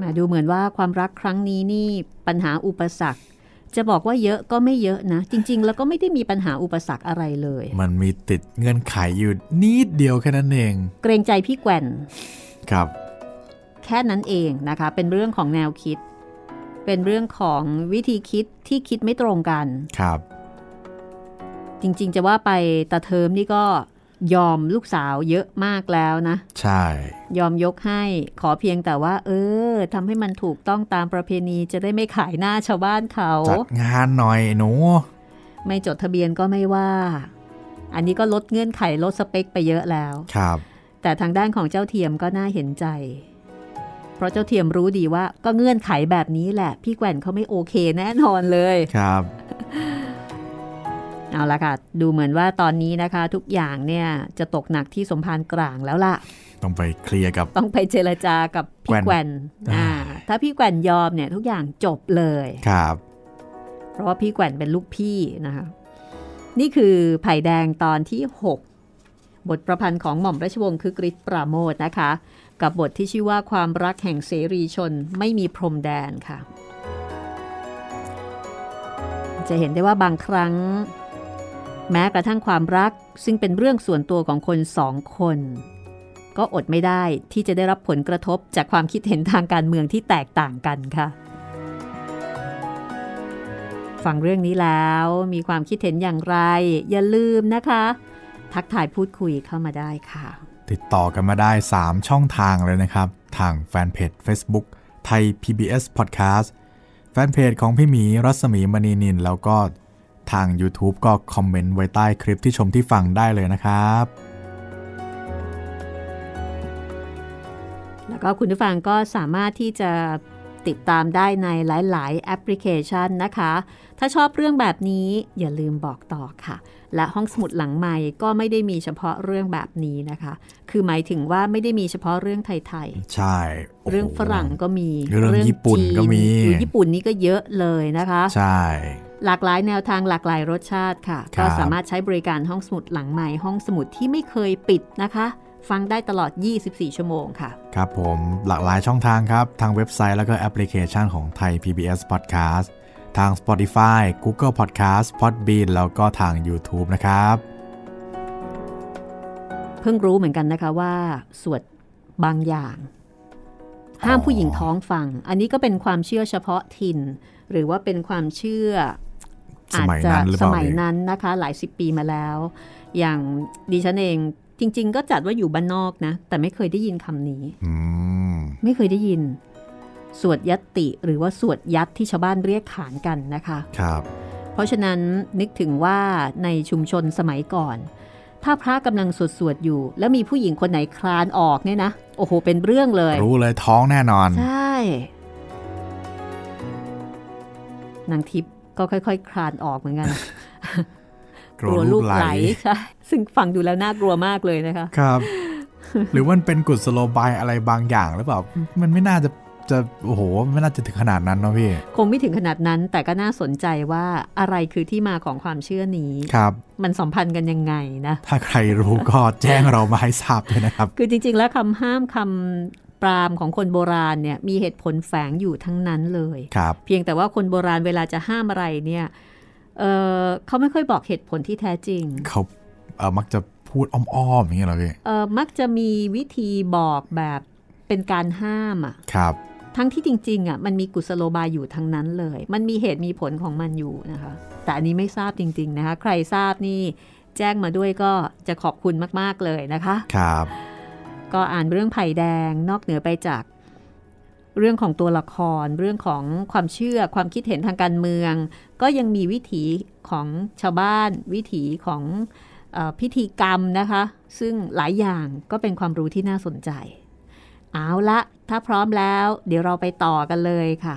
มาดูเหมือนว่าความรักครั้งนี้นี่ปัญหาอุปสรรคจะบอกว่าเยอะก็ไม่เยอะนะจริงๆแล้วก็ไม่ได้มีปัญหาอุปสรรคอะไรเลยมันมีติดเงื่อนไขอยู่นิดเดียวแค่นั้นเองเกรงใจพี่แกว่นครับแค่นั้นเองนะคะเป็นเรื่องของแนวคิดเป็นเรื่องของวิธีคิดที่คิดไม่ตรงกันครับจริงๆจะว่าไปตาเทอมนี่ก็ยอมลูกสาวเยอะมากแล้วนะใช่ยอมยกให้ขอเพียงแต่ว่าทำให้มันถูกต้องตามประเพณีจะได้ไม่ขายหน้าชาวบ้านเขาจัดงานหน่อยหนูไม่จดทะเบียนก็ไม่ว่าอันนี้ก็ลดเงื่อนไขลดสเปคไปเยอะแล้วครับแต่ทางด้านของเจ้าเทียมก็น่าเห็นใจเพราะเจ้าเทียมรู้ดีว่าก็เงื่อนไขแบบนี้แหละพี่แกว่นเขาไม่โอเคแน่นอนเลยครับ เอาละค่ะดูเหมือนว่าตอนนี้นะคะทุกอย่างเนี่ยจะตกหนักที่สมภารกลางแล้วล่ะต้องไปเคลียร์กับต้องไปเจรจากับพี่แกว่นถ้าพี่แกว่นยอมเนี่ยทุกอย่างจบเลยครับเพราะว่าพี่แกว่นเป็นลูกพี่นะคะนี่คือไผ่แดงตอนที่6บทประพันธ์ของหม่อมราชวงศ์คึกฤทธิ์ปราโมทนะคะกับบทที่ชื่อว่าความรักแห่งเสรีชนไม่มีพรมแดนค่ะจะเห็นได้ว่าบางครั้งแม้กระทั่งความรักซึ่งเป็นเรื่องส่วนตัวของคนสองคนก็อดไม่ได้ที่จะได้รับผลกระทบจากความคิดเห็นทางการเมืองที่แตกต่างกันค่ะฟังเรื่องนี้แล้วมีความคิดเห็นอย่างไรอย่าลืมนะคะทักทายพูดคุยเข้ามาได้ค่ะติดต่อกันมาได้3ช่องทางเลยนะครับทางแฟนเพจ Facebook ไทย PBS Podcast แฟนเพจของพี่หมีรัศมีมณีนินแล้วก็ทาง YouTube ก็คอมเมนต์ไว้ใต้คลิปที่ชมที่ฟังได้เลยนะครับแล้วก็คุณผู้ฟังก็สามารถที่จะติดตามได้ในหลายๆแอปพลิเคชันนะคะถ้าชอบเรื่องแบบนี้อย่าลืมบอกต่อค่ะและห้องสมุดหลังใหม่ก็ไม่ได้มีเฉพาะเรื่องแบบนี้นะคะคือหมายถึงว่าไม่ได้มีเฉพาะเรื่องไทยๆใช่เรื่องฝรั่งก็มีเรื่องญี่ปุ่นก็มีญี่ปุ่นนี่ก็เยอะเลยนะคะใช่หลากหลายแนวทางหลากหลายรสชาติค่ะก็สามารถใช้บริการห้องสมุดหลังใหม่ห้องสมุดที่ไม่เคยปิดนะคะฟังได้ตลอด24ชั่วโมงค่ะครับผมหลากหลายช่องทางครับทางเว็บไซต์แล้วก็แอปพลิเคชันของไทย PBS Podcast ทาง Spotify Google Podcast Podbean แล้วก็ทาง YouTube นะครับเพิ่งรู้เหมือนกันนะคะว่าสวดบางอย่างห้ามผู้หญิงท้องฟังอันนี้ก็เป็นความเชื่อเฉพาะถิ่นหรือว่าเป็นความเชื่ออาจจะสมัยนั้นนะคะหลายสิบปีมาแล้วอย่างดิฉันเองจริงๆก็จัดว่าอยู่บ้านนอกนะแต่ไม่เคยได้ยินคำนี้ไม่เคยได้ยินสวดยัตติหรือว่าสวดยัดที่ชาวบ้านเรียกขานกันนะคะครับเพราะฉะนั้นนึกถึงว่าในชุมชนสมัยก่อนถ้าพระกำลังสวดอยู่แล้วมีผู้หญิงคนไหนคลานออกเนี่ยนะโอ้โหเป็นเรื่องเลยรู้เลยท้องแน่นอนใช่นางทิพย์ก็ค่อยๆ คลานออกเหมือนกัน กลัวลูกไหลใช่ซึ่งฟังดูแล้วน่ากลัวมากเลยนะคะครับหรือว่ามันเป็นกุศโลบายอะไรบางอย่างหรือเปล่ามันไม่น่าจะโอ้โหไม่น่าจะถึงขนาดนั้นเนาะพี่คงไม่ถึงขนาดนั้นแต่ก็น่าสนใจว่าอะไรคือที่มาของความเชื่อนี้ครับมันสัมพันธ์กันยังไงนะถ้าใครรู้ก็แจ้งเรามาให้ทราบด้วยนะครับคือจริงๆแล้วคำห้ามคำปรามของคนโบราณเนี่ยมีเหตุผลแฝงอยู่ทั้งนั้นเลยครับเพียงแต่ว่าคนโบราณเวลาจะห้ามอะไรเนี่ยเขาไม่ค่อยบอกเหตุผลที่แท้จริงเขามักจะพูดอ้อมๆอย่างเงี้ยเหรอพี่มักจะมีวิธีบอกแบบเป็นการห้ามอ่ะครับทั้งที่จริงๆอ่ะมันมีกุศโลบายอยู่ทั้งนั้นเลยมันมีเหตุมีผลของมันอยู่นะคะแต่อันนี้ไม่ทราบจริงๆนะคะใครทราบนี่แจ้งมาด้วยก็จะขอบคุณมากๆเลยนะคะครับก็อ่านเรื่องไผ่แดงนอกเหนือไปจากเรื่องของตัวละครเรื่องของความเชื่อความคิดเห็นทางการเมืองก็ยังมีวิถีของชาวบ้านวิถีของพิธีกรรมนะคะซึ่งหลายอย่างก็เป็นความรู้ที่น่าสนใจเอาละถ้าพร้อมแล้วเดี๋ยวเราไปต่อกันเลยค่ะ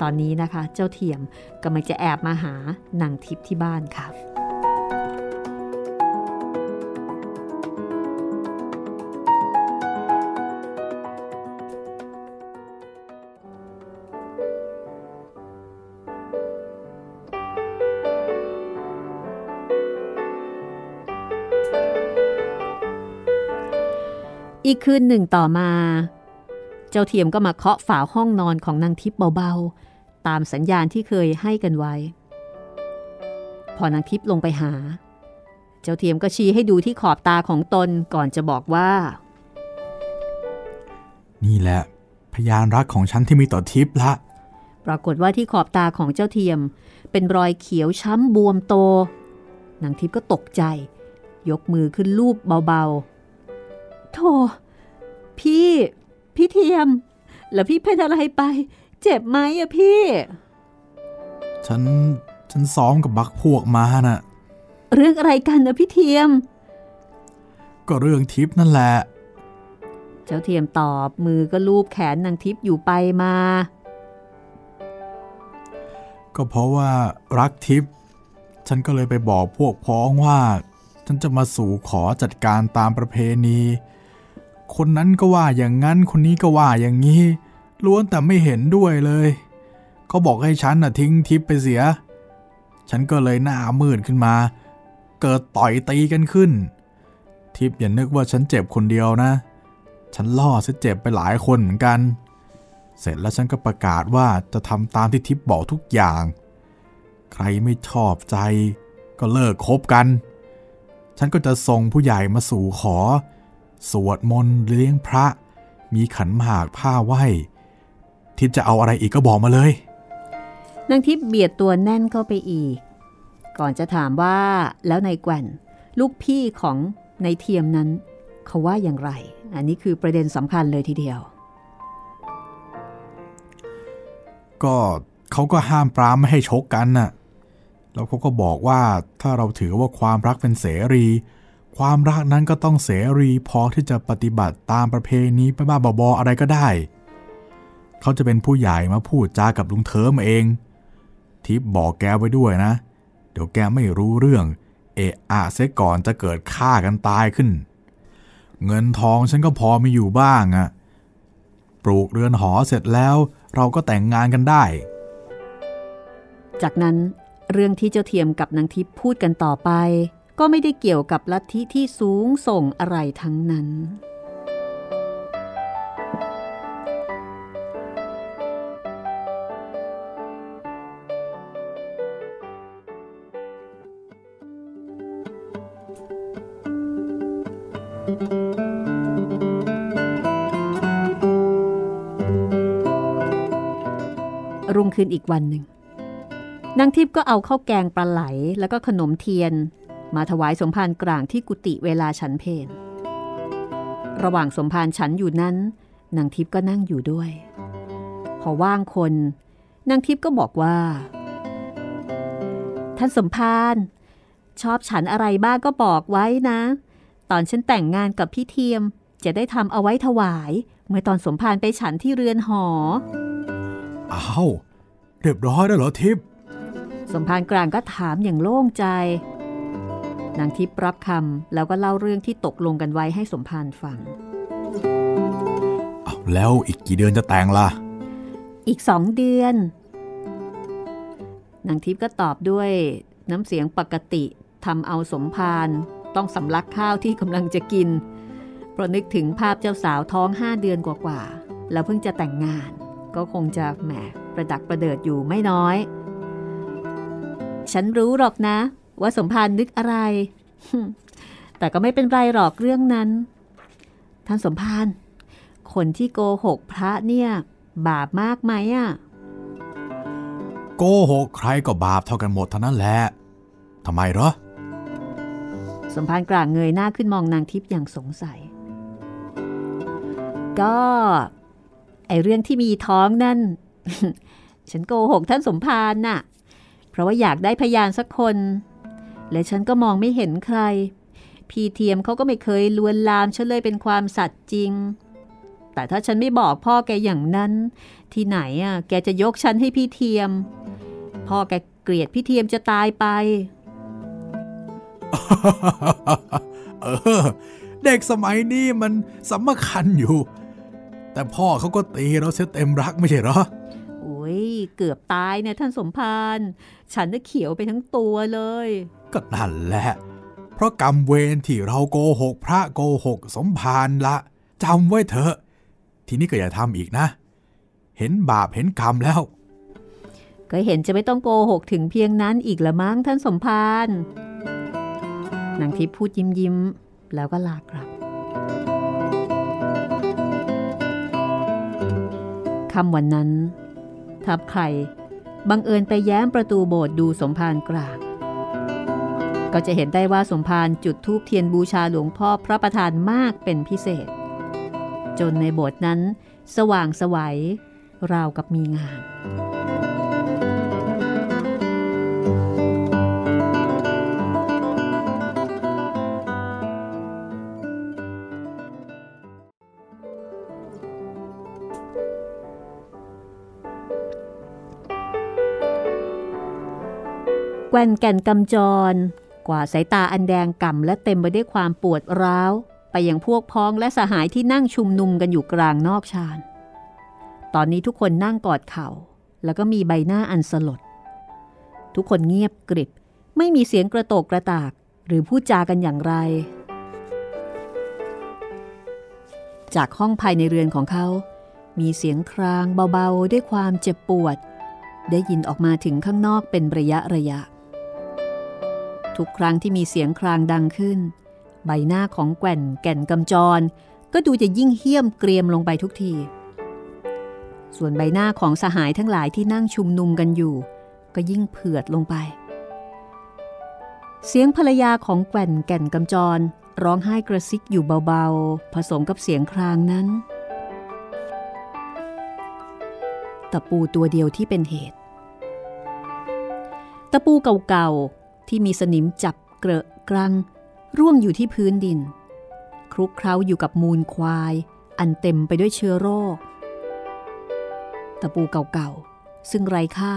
ตอนนี้นะคะเจ้าเทียมกำลังจะแอบมาหานางทิพย์ที่บ้านค่ะอีกคืนหนึ่งต่อมาเจ้าเทียมก็มาเคาะฝาห้องนอนของนางทิพย์เบาๆตามสัญญาณที่เคยให้กันไว้พอนางทิพย์ลงไปหาเจ้าเทียมก็ชี้ให้ดูที่ขอบตาของตนก่อนจะบอกว่านี่แหละพยานรักของฉันที่มีต่อทิพย์ละปรากฏว่าที่ขอบตาของเจ้าเทียมเป็นรอยเขียวช้ำบวมโตนางทิพย์ก็ตกใจยกมือขึ้นลูบเบาๆโธ่พี่เทียมแล้วพี่เป็นอะไรไปเจ็บไหมอะพี่ฉันซ้อมกับบักพวกมาน่ะเรื่องอะไรกันนะพี่เทียมก็เรื่องทิพย์นั่นแหละเจ้าเทียมตอบมือก็ลูบแขนนางทิพย์อยู่ไปมาก็เพราะว่ารักทิพย์ ฉันก็เลยไปบอกพวกพ้องว่าฉันจะมาสู่ขอจัดการตามประเพณีคนนั้นก็ว่าอย่างนั้นคนนี้ก็ว่าอย่างนี้ล้วนแต่ไม่เห็นด้วยเลยเขาบอกให้ฉันน่ะทิ้งทิปไปเสียฉันก็เลยหน้ามืดขึ้นมาเกิดต่อยตีกันขึ้นทิปอย่านึกว่าฉันเจ็บคนเดียวนะฉันล่อซะเจ็บไปหลายคนเหมือนกันเสร็จแล้วฉันก็ประกาศว่าจะทำตามที่ทิปบอกทุกอย่างใครไม่ชอบใจก็เลิกคบกันฉันก็จะส่งผู้ใหญ่มาสู่ขอสวดมนต์เลี้ยงพระมีขันหมากผ้าไหว้ทิพย์จะเอาอะไรอีกก็บอกมาเลยนางทิพย์เบียดตัวแน่นเข้าไปอีกก่อนจะถามว่าแล้วนายแกว่นลูกพี่ของนายเทียมนั้นเขาว่าอย่างไรอันนี้คือประเด็นสำคัญเลยทีเดียวก็เขาก็ห้ามปรามไม่ให้ชกกันน่ะแล้วเขาก็บอกว่าถ้าเราถือว่าความรักเป็นเสรีความรักนั้นก็ต้องเสรีพอที่จะปฏิบัติตามประเพณีบ้าๆบอๆอะไรก็ได้เขาจะเป็นผู้ใหญ่มาพูดจากับลุงเทิมเองทิพย์บอกแกไว้ด้วยนะเดี๋ยวแกไม่รู้เรื่องเอะอะเสียก่อนจะเกิดฆ่ากันตายขึ้นเงินทองฉันก็พอมีอยู่บ้างอะปลูกเรือนหอเสร็จแล้วเราก็แต่งงานกันได้จากนั้นเรื่องที่เจ้าเทียมกับนางทิพย์พูดกันต่อไปก็ไม่ได้เกี่ยวกับลัทธิที่สูงส่งอะไรทั้งนั้นรุ่งขึ้นอีกวันหนึ่งนางทิพย์ก็เอาข้าวแกงปลาไหลแล้วก็ขนมเทียนมาถวายสมภารกลางที่กุฏิเวลาฉันเพลระหว่างสมภารฉันอยู่นั้นนางทิพย์ก็นั่งอยู่ด้วยพอว่างคนนางทิพย์ก็บอกว่าท่านสมภารชอบฉันอะไรบ้างก็บอกไว้นะตอนฉันแต่งงานกับพี่เทียมจะได้ทำเอาไว้ถวายเมื่อตอนสมภารไปฉันที่เรือนหออ้าวเรียบร้อยแล้วเหรอทิพย์สมภารกลางก็ถามอย่างโล่งใจนางทิพย์รับคำแล้วก็เล่าเรื่องที่ตกลงกันไว้ให้สมภารฟังเอาแล้วอีกกี่เดือนจะแต่งล่ะอีก2 เดือนนางทิพย์ก็ตอบด้วยน้ำเสียงปกติทำเอาสมภารต้องสำลักข้าวที่กำลังจะกินเพราะนึกถึงภาพเจ้าสาวท้อง5 เดือนกว่าๆแล้วเพิ่งจะแต่งงานก็คงจะแหมประดักประเดิดอยู่ไม่น้อยฉันรู้หรอกนะว่าสมภารนึกอะไรแต่ก็ไม่เป็นไรหรอกเรื่องนั้นท่านสมภารคนที่โกหกพระเนี่ยบาปมากไหมอ่ะโกหกใครก็บาปเท่ากันหมดเท่านั้นแหละทำไมเหรอสมภารกลางเงยหน้าขึ้นมองนางทิพย์อย่างสงสัยก็ไอเรื่องที่มีท้องนั่น ฉันโกหกท่านสมภารน่ะเพราะว่าอยากได้พยานสักคนและฉันก็มองไม่เห็นใครพี่เทียมเขาก็ไม่เคยลวนลามฉันเลยเป็นความสัตย์จริงแต่ถ้าฉันไม่บอกพ่อแกอย่างนั้นที่ไหนอ่ะแกจะยกฉันให้พี่เทียมพ่อแกเกลียดพี่เทียมจะตายไป เด็กสมัยนี้มันสำคัญอยู่แต่พ่อเขาก็ตีเราเสียเต็มรักไม่ใช่เหรอโอ้ยเกือบตายเนี่ยท่านสมภารฉันน่ะเขียวไปทั้งตัวเลยก็นั่นแหละเพราะกรรมเวรที่เราโกหกพระโกหกสมภารละจำไว้เถอะทีนี้ก็อย่าทำอีกนะเห็นบาปเห็นกรรมแล้วก็เห็นจะไม่ต้องโกหกถึงเพียงนั้นอีกละมั้งท่านสมภารนางทิพย์พูดยิ้มๆแล้วก็ลากลับค่ำวันนั้นทับไข่บังเอิญไปแย้มประตูโบสถ์ดูสมภารกลางก็จะเห็นได้ว่าสมภารจุดธูปเทียนบูชาหลวงพ่อพระประธานมากเป็นพิเศษจนในโบสถ์นั้นสว่างไสวราวกับมีงาน แกว่นแก่นกำจรกว่าสายตาอันแดงก่ำและเต็มไปด้วยความปวดร้าวไปยังพวกพ้องและสหายที่นั่งชุมนุมกันอยู่กลางนอกชานตอนนี้ทุกคนนั่งกอดเข่าแล้วก็มีใบหน้าอันสลดทุกคนเงียบกริบไม่มีเสียงกระโตกกระตากหรือพูดจากันอย่างไรจากห้องภายในเรือนของเขามีเสียงครางเบาๆด้วยความเจ็บปวดได้ยินออกมาถึงข้างนอกเป็นระยะระยะทุกครั้งที่มีเสียงครางดังขึ้นใบหน้าของแก่นแก่นกำจรก็ดูจะยิ่งเหี้ยมเกรียมลงไปทุกทีส่วนใบหน้าของสหายทั้งหลายที่นั่งชุมนุมกันอยู่ก็ยิ่งเผือดลงไปเสียงภรรยาของแก่นแก่นกำจรร้องไห้กระซิกอยู่เบาๆผสมกับเสียงครางนั้นตะปูตัวเดียวที่เป็นเหตุตะปูเก่าๆที่มีสนิมจับเกลอะกรังร่วงอยู่ที่พื้นดินคลุกเคล้าอยู่กับมูลควายอันเต็มไปด้วยเชื้อโรคตะปูเก่าๆซึ่งไร้ค่า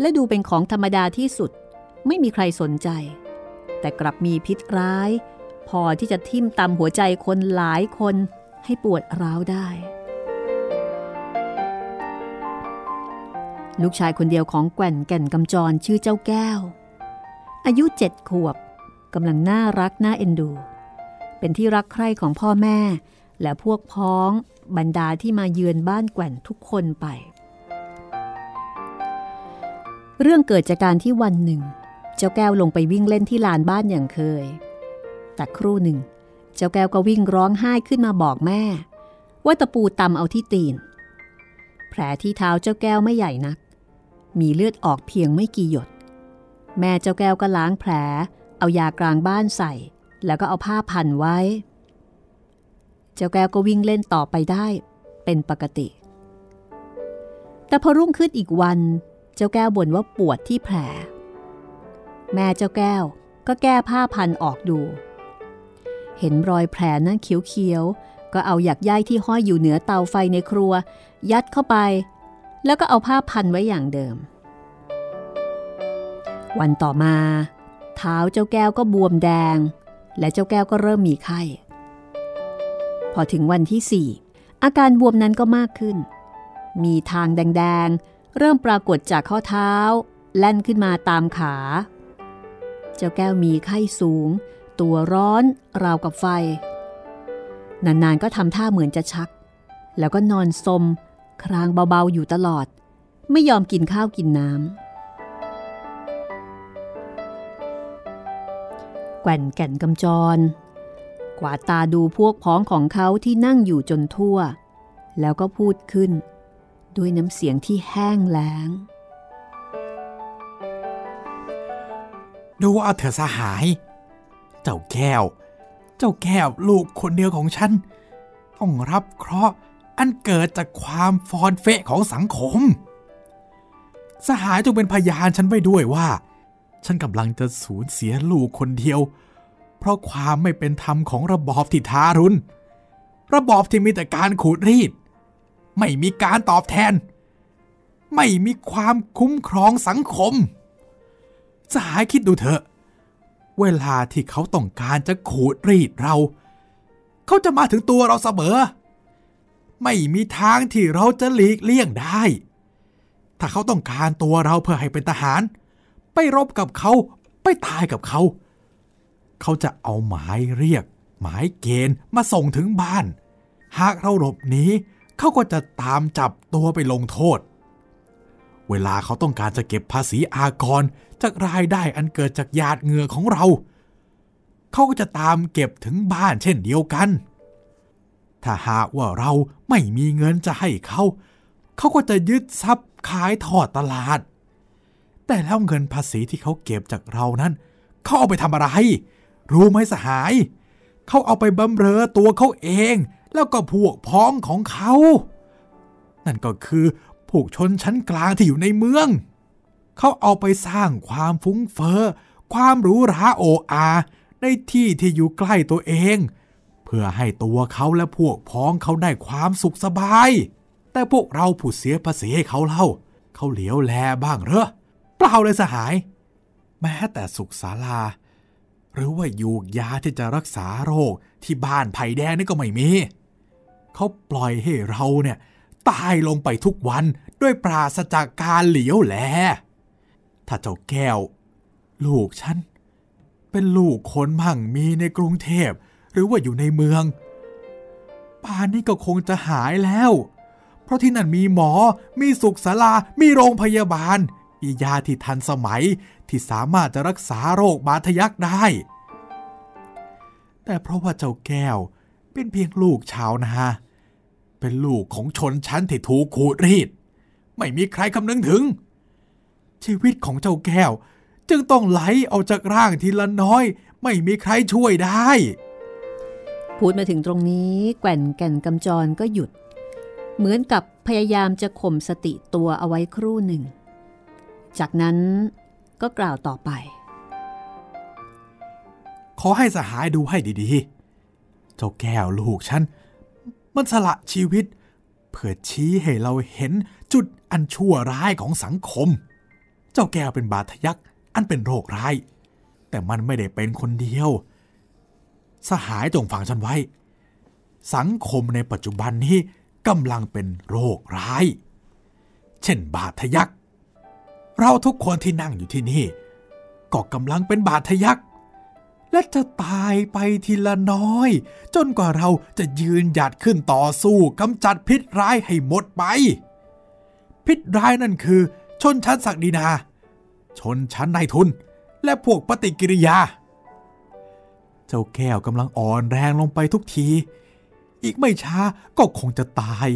และดูเป็นของธรรมดาที่สุดไม่มีใครสนใจแต่กลับมีพิษร้ายพอที่จะทิ่มตำหัวใจคนหลายคนให้ปวดร้าวได้ลูกชายคนเดียวของแก่นแก่นกำจรชื่อเจ้าแก้วอายุ7 ขวบกำลังน่ารักน่าเอ็นดูเป็นที่รักใคร่ของพ่อแม่และพวกพ้องบรรดาที่มาเยือนบ้านแก่นทุกคนไปเรื่องเกิดจากการที่วันหนึ่งเจ้าแก้วลงไปวิ่งเล่นที่ลานบ้านอย่างเคยแต่ครู่หนึ่งเจ้าแก้วก็วิ่งร้องไห้ขึ้นมาบอกแม่ว่าตะปูตำเอาที่ตีนแผลที่เท้าเจ้าแก้วไม่ใหญ่นักมีเลือดออกเพียงไม่กี่หยดแม่เจ้าแก้วก็ล้างแผลเอายากลางบ้านใส่แล้วก็เอาผ้าพันไว้เจ้าแก้วก็วิ่งเล่นต่อไปได้เป็นปกติแต่พอรุ่งขึ้นอีกวันเจ้าแก้วบ่นว่าปวดที่แผลแม่เจ้าแก้วก็แก้ผ้าพันออกดูเห็นรอยแผลนั้นเขียวๆก็เอาหยักไย่ที่ห้อยอยู่เหนือเตาไฟในครัวยัดเข้าไปแล้วก็เอาผ้าพันไว้อย่างเดิมวันต่อมาเท้าเจ้าแก้วก็บวมแดงและเจ้าแก้วก็เริ่มมีไข้พอถึงวันที่4อาการบวมนั้นก็มากขึ้นมีทางแดงๆเริ่มปรากฏจากข้อเท้าแล่นขึ้นมาตามขาเจ้าแก้วมีไข้สูงตัวร้อนราวกับไฟนานๆก็ทำท่าเหมือนจะชักแล้วก็นอนซมครางเบาๆอยู่ตลอดไม่ยอมกินข้าวกินน้ำแก่นแก่นกำจรกวาดตาดูพวกพ้องของเขาที่นั่งอยู่จนทั่วแล้วก็พูดขึ้นด้วยน้ำเสียงที่แห้งแล้งดูเอาเถอะสหายเจ้าแก้วลูกคนเดียวของฉันต้องรับเคราะห์อันเกิดจากความฟอนเฟะของสังคมสหายจงเป็นพยานฉันไว้ด้วยว่าฉันกำลังจะสูญเสียลูกคนเดียวเพราะความไม่เป็นธรรมของระบอบที่ทารุณระบอบที่มีแต่การขูดรีดไม่มีการตอบแทนไม่มีความคุ้มครองสังคมสหายคิดดูเถอะเวลาที่เขาต้องการจะขูดรีดเราเขาจะมาถึงตัวเราเสมอไม่มีทางที่เราจะหลีกเลี่ยงได้ถ้าเขาต้องการตัวเราเพื่อให้เป็นทหารไปรบกับเขาไปตายกับเขาเขาจะเอาหมายเรียกหมายเกณฑ์มาส่งถึงบ้านหากเราหลบหนีเขาก็จะตามจับตัวไปลงโทษเวลาเขาต้องการจะเก็บภาษีอากรจากรายได้อันเกิดจากหยาดเหงื่อของเราเขาก็จะตามเก็บถึงบ้านเช่นเดียวกันถ้าหากว่าเราไม่มีเงินจะให้เขาเขาก็จะยึดทรัพย์ขายทอดตลาดแต่แล้วเงินภาษีที่เขาเก็บจากเรานั้นเขาเอาไปทำอะไรรู้ไหมสหายเขาเอาไปบำเรอตัวเขาเองแล้วก็พวกพ้องของเขานั่นก็คือพวกชนชั้นกลางที่อยู่ในเมืองเขาเอาไปสร้างความฟุ้งเฟ้อความหรูหราโออาในที่ที่อยู่ใกล้ตัวเองเพื่อให้ตัวเขาและพวกพ้องเขาได้ความสุขสบายแต่พวกเราผู้เสียภาษีให้เขาเล่าเขาเหลียวแลบ้างเหรอเปล่าเลยสหาย แม้แต่สุขศาลาหรือว่ายูกยาที่จะรักษาโรคที่บ้านไผ่แดงนี่ก็ไม่มีเขาปล่อยให้เราเนี่ยตายลงไปทุกวันด้วยปราศจากการเหลียวแลถ้าเจ้าแก้วลูกฉันเป็นลูกคนมั่งมีในกรุงเทพหรือว่าอยู่ในเมืองป่านนี้ก็คงจะหายแล้วเพราะที่นั่นมีหมอมีสุขศาลามีโรงพยาบาลมียาที่ทันสมัยที่สามารถจะรักษาโรคบาดทะยักได้แต่เพราะว่าเจ้าแก้วเป็นเพียงลูกชาวนาเป็นลูกของชนชั้นที่ถูกขูดรีดไม่มีใครคำนึงถึงชีวิตของเจ้าแก้วจึงต้องไหลออกจากร่างทีละน้อยไม่มีใครช่วยได้พูดมาถึงตรงนี้แก่นกำจรก็หยุดเหมือนกับพยายามจะข่มสติตัวเอาไว้ครู่หนึ่งจากนั้นก็กล่าวต่อไปขอให้สหายดูให้ดีๆเจ้าแก้วลูกฉันมันสละชีวิตเพื่อชี้ให้เราเห็นจุดอันชั่วร้ายของสังคมเจ้าแก้วเป็นบาดทะยักอันเป็นโรคร้ายแต่มันไม่ได้เป็นคนเดียวสหายจงฟังฉันไว้สังคมในปัจจุบันนี้กำลังเป็นโรคร้ายเช่นบาดทะยักเราทุกคนที่นั่งอยู่ที่นี่ก็กำลังเป็นบาดทะยักและจะตายไปทีละน้อยจนกว่าเราจะยืนหยัดขึ้นต่อสู้กำจัดพิษร้ายให้หมดไปพิษร้ายนั่นคือชนชั้นศักดินาชนชั้นนายทุนและพวกปฏิกิริยาเจ้าแก้วกำลังอ่อนแรงลงไปทุกทีอีกไม่ช้าก็คงจะตาย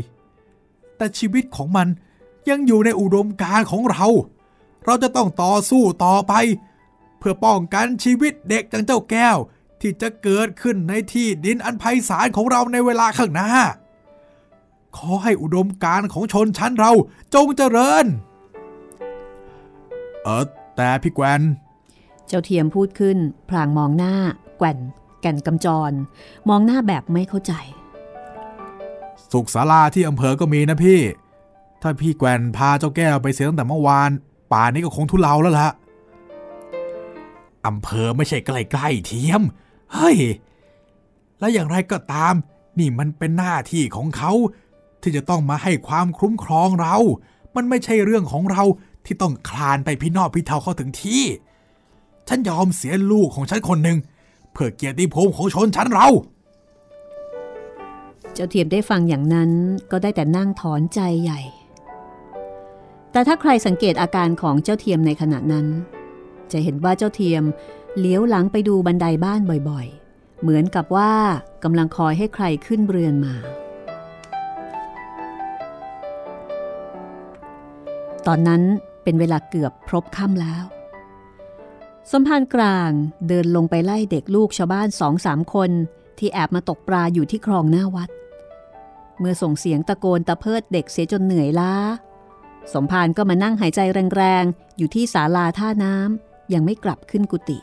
แต่ชีวิตของมันยังอยู่ในอุดมการณ์ของเราเราจะต้องต่อสู้ต่อไปเพื่อป้องกันชีวิตเด็กอย่างเจ้าแก้วที่จะเกิดขึ้นในที่ดินอันไพศาลของเราในเวลาข้างหน้าขอให้อุดมการณ์ของชนชั้นเราจงเจริญแต่พี่แกว่นเจ้าเทียมพูดขึ้นพลางมองหน้าแกว่นกำจรมองหน้าแบบไม่เข้าใจสุขศาลาที่อำเภอก็มีนะพี่ถ้าพี่แกว่นพาเจ้าแก้วไปเสียตั้งแต่เมื่อวานป่านนี้ก็คงทุเลาแล้วล่ะอำเภอไม่ใช่ใกล้ๆเทียมเฮ้ยและอย่างไรก็ตามนี่มันเป็นหน้าที่ของเขาที่จะต้องมาให้ความคุ้มครองเรามันไม่ใช่เรื่องของเราที่ต้องคลานไปพี่นอบพี่เทาเข้าถึงที่ฉันยอมเสียลูกของฉันคนหนึ่งเพื่อเกียรติภูมิของชนชั้นเราเจ้าเทียมได้ฟังอย่างนั้นก็ได้แต่นั่งถอนใจใหญ่แต่ถ้าใครสังเกตอาการของเจ้าเทียมในขณะนั้นจะเห็นว่าเจ้าเทียมเลี้ยวหลังไปดูบันไดบ้านบ่อยๆเหมือนกับว่ากำลังคอยให้ใครขึ้นเรือนมาตอนนั้นเป็นเวลาเกือบพรบค่ำแล้วสมภารกลางเดินลงไปไล่เด็กลูกชาวบ้าน 2-3 คนที่แอบมาตกปลาอยู่ที่คลองหน้าวัดเมื่อส่งเสียงตะโกนตะเพิดเด็กเสียจนเหนื่อยล้าสมภารก็มานั่งหายใจแรงๆอยู่ที่ศาลาท่าน้ำยังไม่กลับขึ้นกุฏิ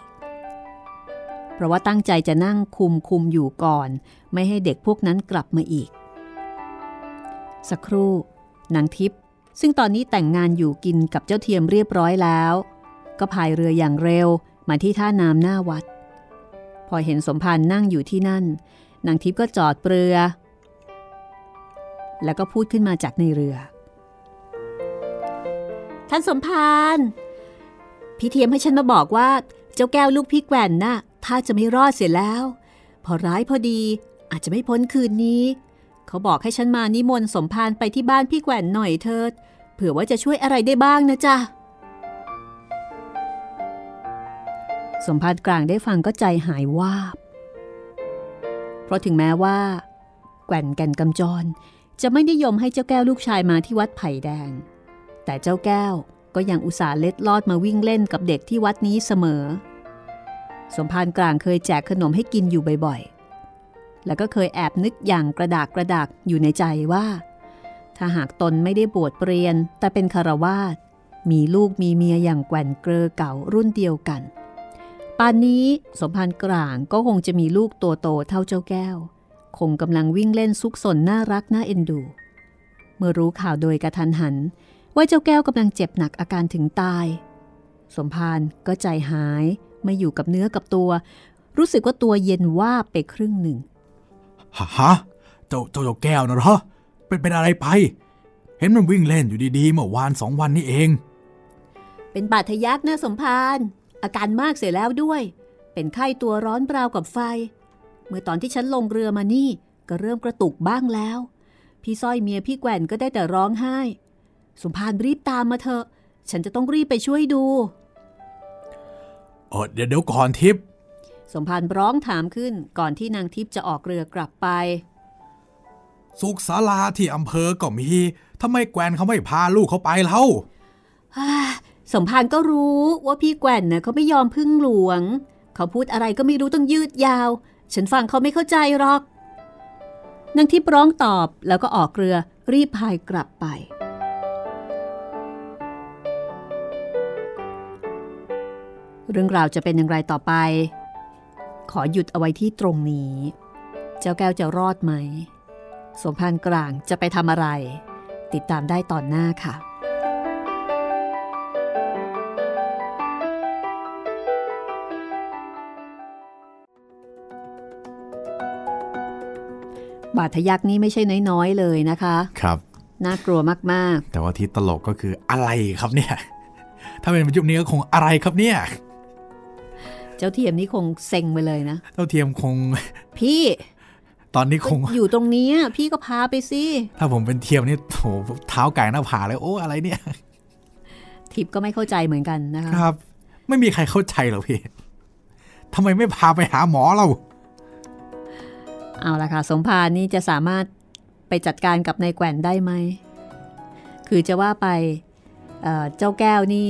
เพราะว่าตั้งใจจะนั่งคุมอยู่ก่อนไม่ให้เด็กพวกนั้นกลับมาอีกสักครู่นางทิพย์ซึ่งตอนนี้แต่งงานอยู่กินกับเจ้าเทียมเรียบร้อยแล้วก็พายเรืออย่างเร็วมาที่ท่าน้ำหน้าวัดพอเห็นสมภารนั่งอยู่ที่นั่นนางทิพย์ก็จอดเรือแล้วก็พูดขึ้นมาจากในเรือท่านสมภารพี่เทียมให้ฉันมาบอกว่าเจ้าแก้วลูกพี่แกว่นน่ะถ้าจะไม่รอดเสียแล้วพอร้ายพอดีอาจจะไม่พ้นคืนนี้เขาบอกให้ฉันมานิมนต์สมภารไปที่บ้านพี่แกว่นหน่อยเถิดเผื่อว่าจะช่วยอะไรได้บ้างนะจ๊ะสมภารกลางได้ฟังก็ใจหายวาบเพราะถึงแม้ว่าแกว่นกำจรจะไม่นิยมให้เจ้าแก้วลูกชายมาที่วัดไผ่แดงแต่เจ้าแก้วก็ยังอุตส่าห์เล็ดลอดมาวิ่งเล่นกับเด็กที่วัดนี้เสมอสมภารกลางเคยแจกขนมให้กินอยู่บ่อยๆแล้วก็เคยแอบนึกอย่างกระดากอยู่ในใจว่าถ้าหากตนไม่ได้บวชเปรียนแต่เป็นฆราวาสมีลูกมีเมียอย่างแกว่นเกลอเก่ารุ่นเดียวกันป่านนี้สมภารกลางก็คงจะมีลูกตัวโตเท่าเจ้าแก้วคงกำลังวิ่งเล่นซุกซนน่ารักน่าเอ็นดูเมื่อรู้ข่าวโดยกระทันหันว่าเจ้าแก้วกำลังเจ็บหนักอาการถึงตาย สมภารก็ใจหายไม่อยู่กับเนื้อกับตัวรู้สึกว่าตัวเย็นวาบไปครึ่งหนึ่งฮะเจ้าแก้วนะเหรอเป็นอะไรไปเห็นมันวิ่งเล่นอยู่ดีๆเมื่อวาน2วันนี้เองเป็นบาดทะยักนะสมภารอาการมากเสียแล้วด้วยเป็นไข้ตัวร้อนราวกับไฟเมื่อตอนที่ฉันลงเรือมานี่ก็เริ่มกระตุกบ้างแล้วพี่สร้อยเมียพี่แกว่นก็ได้แต่ร้องไห้สมภารรีบตามมาเถอะฉันจะต้องรีบไปช่วยดูเดี๋ยวก่อนทิพย์สมภารร้องถามขึ้นก่อนที่นางทิพย์จะออกเรือกลับไปสุขศาลาที่อำเภอก็มีทำไมแกว่นเขาไม่พาลูกเขาไปเล่าสมภารก็รู้ว่าพี่แกว่นน่ะเขาไม่ยอมพึ่งหลวงเขาพูดอะไรก็ไม่รู้ต้องยืดยาวฉันฟังเขาไม่เข้าใจหรอกนางทิพย์ร้องตอบแล้วก็ออกเรือรีบพายกลับไปเรื่องราวจะเป็นอย่างไรต่อไปขอหยุดเอาไว้ที่ตรงนี้เจ้าแก้วจะรอดไหมสมภารกลางจะไปทำอะไรติดตามได้ตอนหน้าค่ะบาดทะยักนี่ไม่ใช่น้อยๆเลยนะคะครับน่ากลัวมากๆแต่ว่าที่ตลกก็คืออะไรครับเนี่ยถ้าเป็นยุคนี้ก็คงอะไรครับเนี่ยเจ้าเทียมนี่คงเซ็งไปเลยนะเจ้าเทียมคงพี่ตอนนี้คงอยู่ตรงนี้พี่ก็พาไปสิถ้าผมเป็นเทียมนี่โหเท้าไก่หน้าผาเลยโอ้อะไรเนี่ยทิพย์ก็ไม่เข้าใจเหมือนกันนะคะครับไม่มีใครเข้าใจหรอกพี่ทำไมไม่พาไปหาหมอเราเอาล่ะค่ะสมภารนี่จะสามารถไปจัดการกับนายแกว่นได้ไหมคือจะว่าไปเจ้าแก้วนี่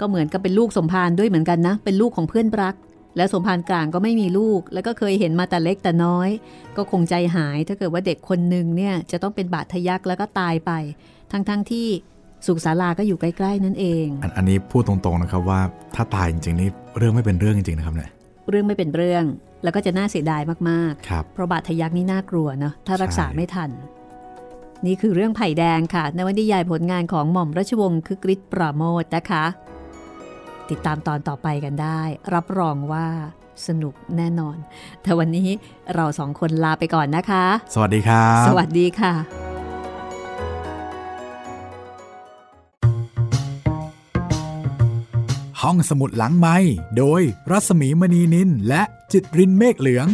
ก็เหมือนกับเป็นลูกสมภารด้วยเหมือนกันนะเป็นลูกของเพื่อนรักและสมภารกลางก็ไม่มีลูกแล้วก็เคยเห็นมาแต่เล็กแต่น้อยก็คงใจหายถ้าเกิดว่าเด็กคนนึงเนี่ยจะต้องเป็นบาดทะยักแล้วก็ตายไปทั้งที่สุขศาลาก็อยู่ใกล้ๆนั่นเองอันนี้พูดตรงๆนะครับว่าถ้าตายจริงๆนี่เรื่องไม่เป็นเรื่องจริงๆนะครับเนี่ยเรื่องไม่เป็นเรื่องแล้วก็จะน่าเสียดายมากๆเพราะบาดทะยักนี่น่ากลัวเนาะถ้ารักษาไม่ทันนี่คือเรื่องไผ่แดงค่ะนวนิยายผลงานของหม่อมราชวงศ์คึกฤทธิ์ปราโมชนะคะติดตามตอนต่อไปกันได้รับรองว่าสนุกแน่นอนแต่วันนี้เราสองคนลาไปก่อนนะคะสวัสดีครับสวัสดีค่ะห้องสมุดหลังไมค์โดยรัศมีมณีนินและจิตรินเมฆเหลือง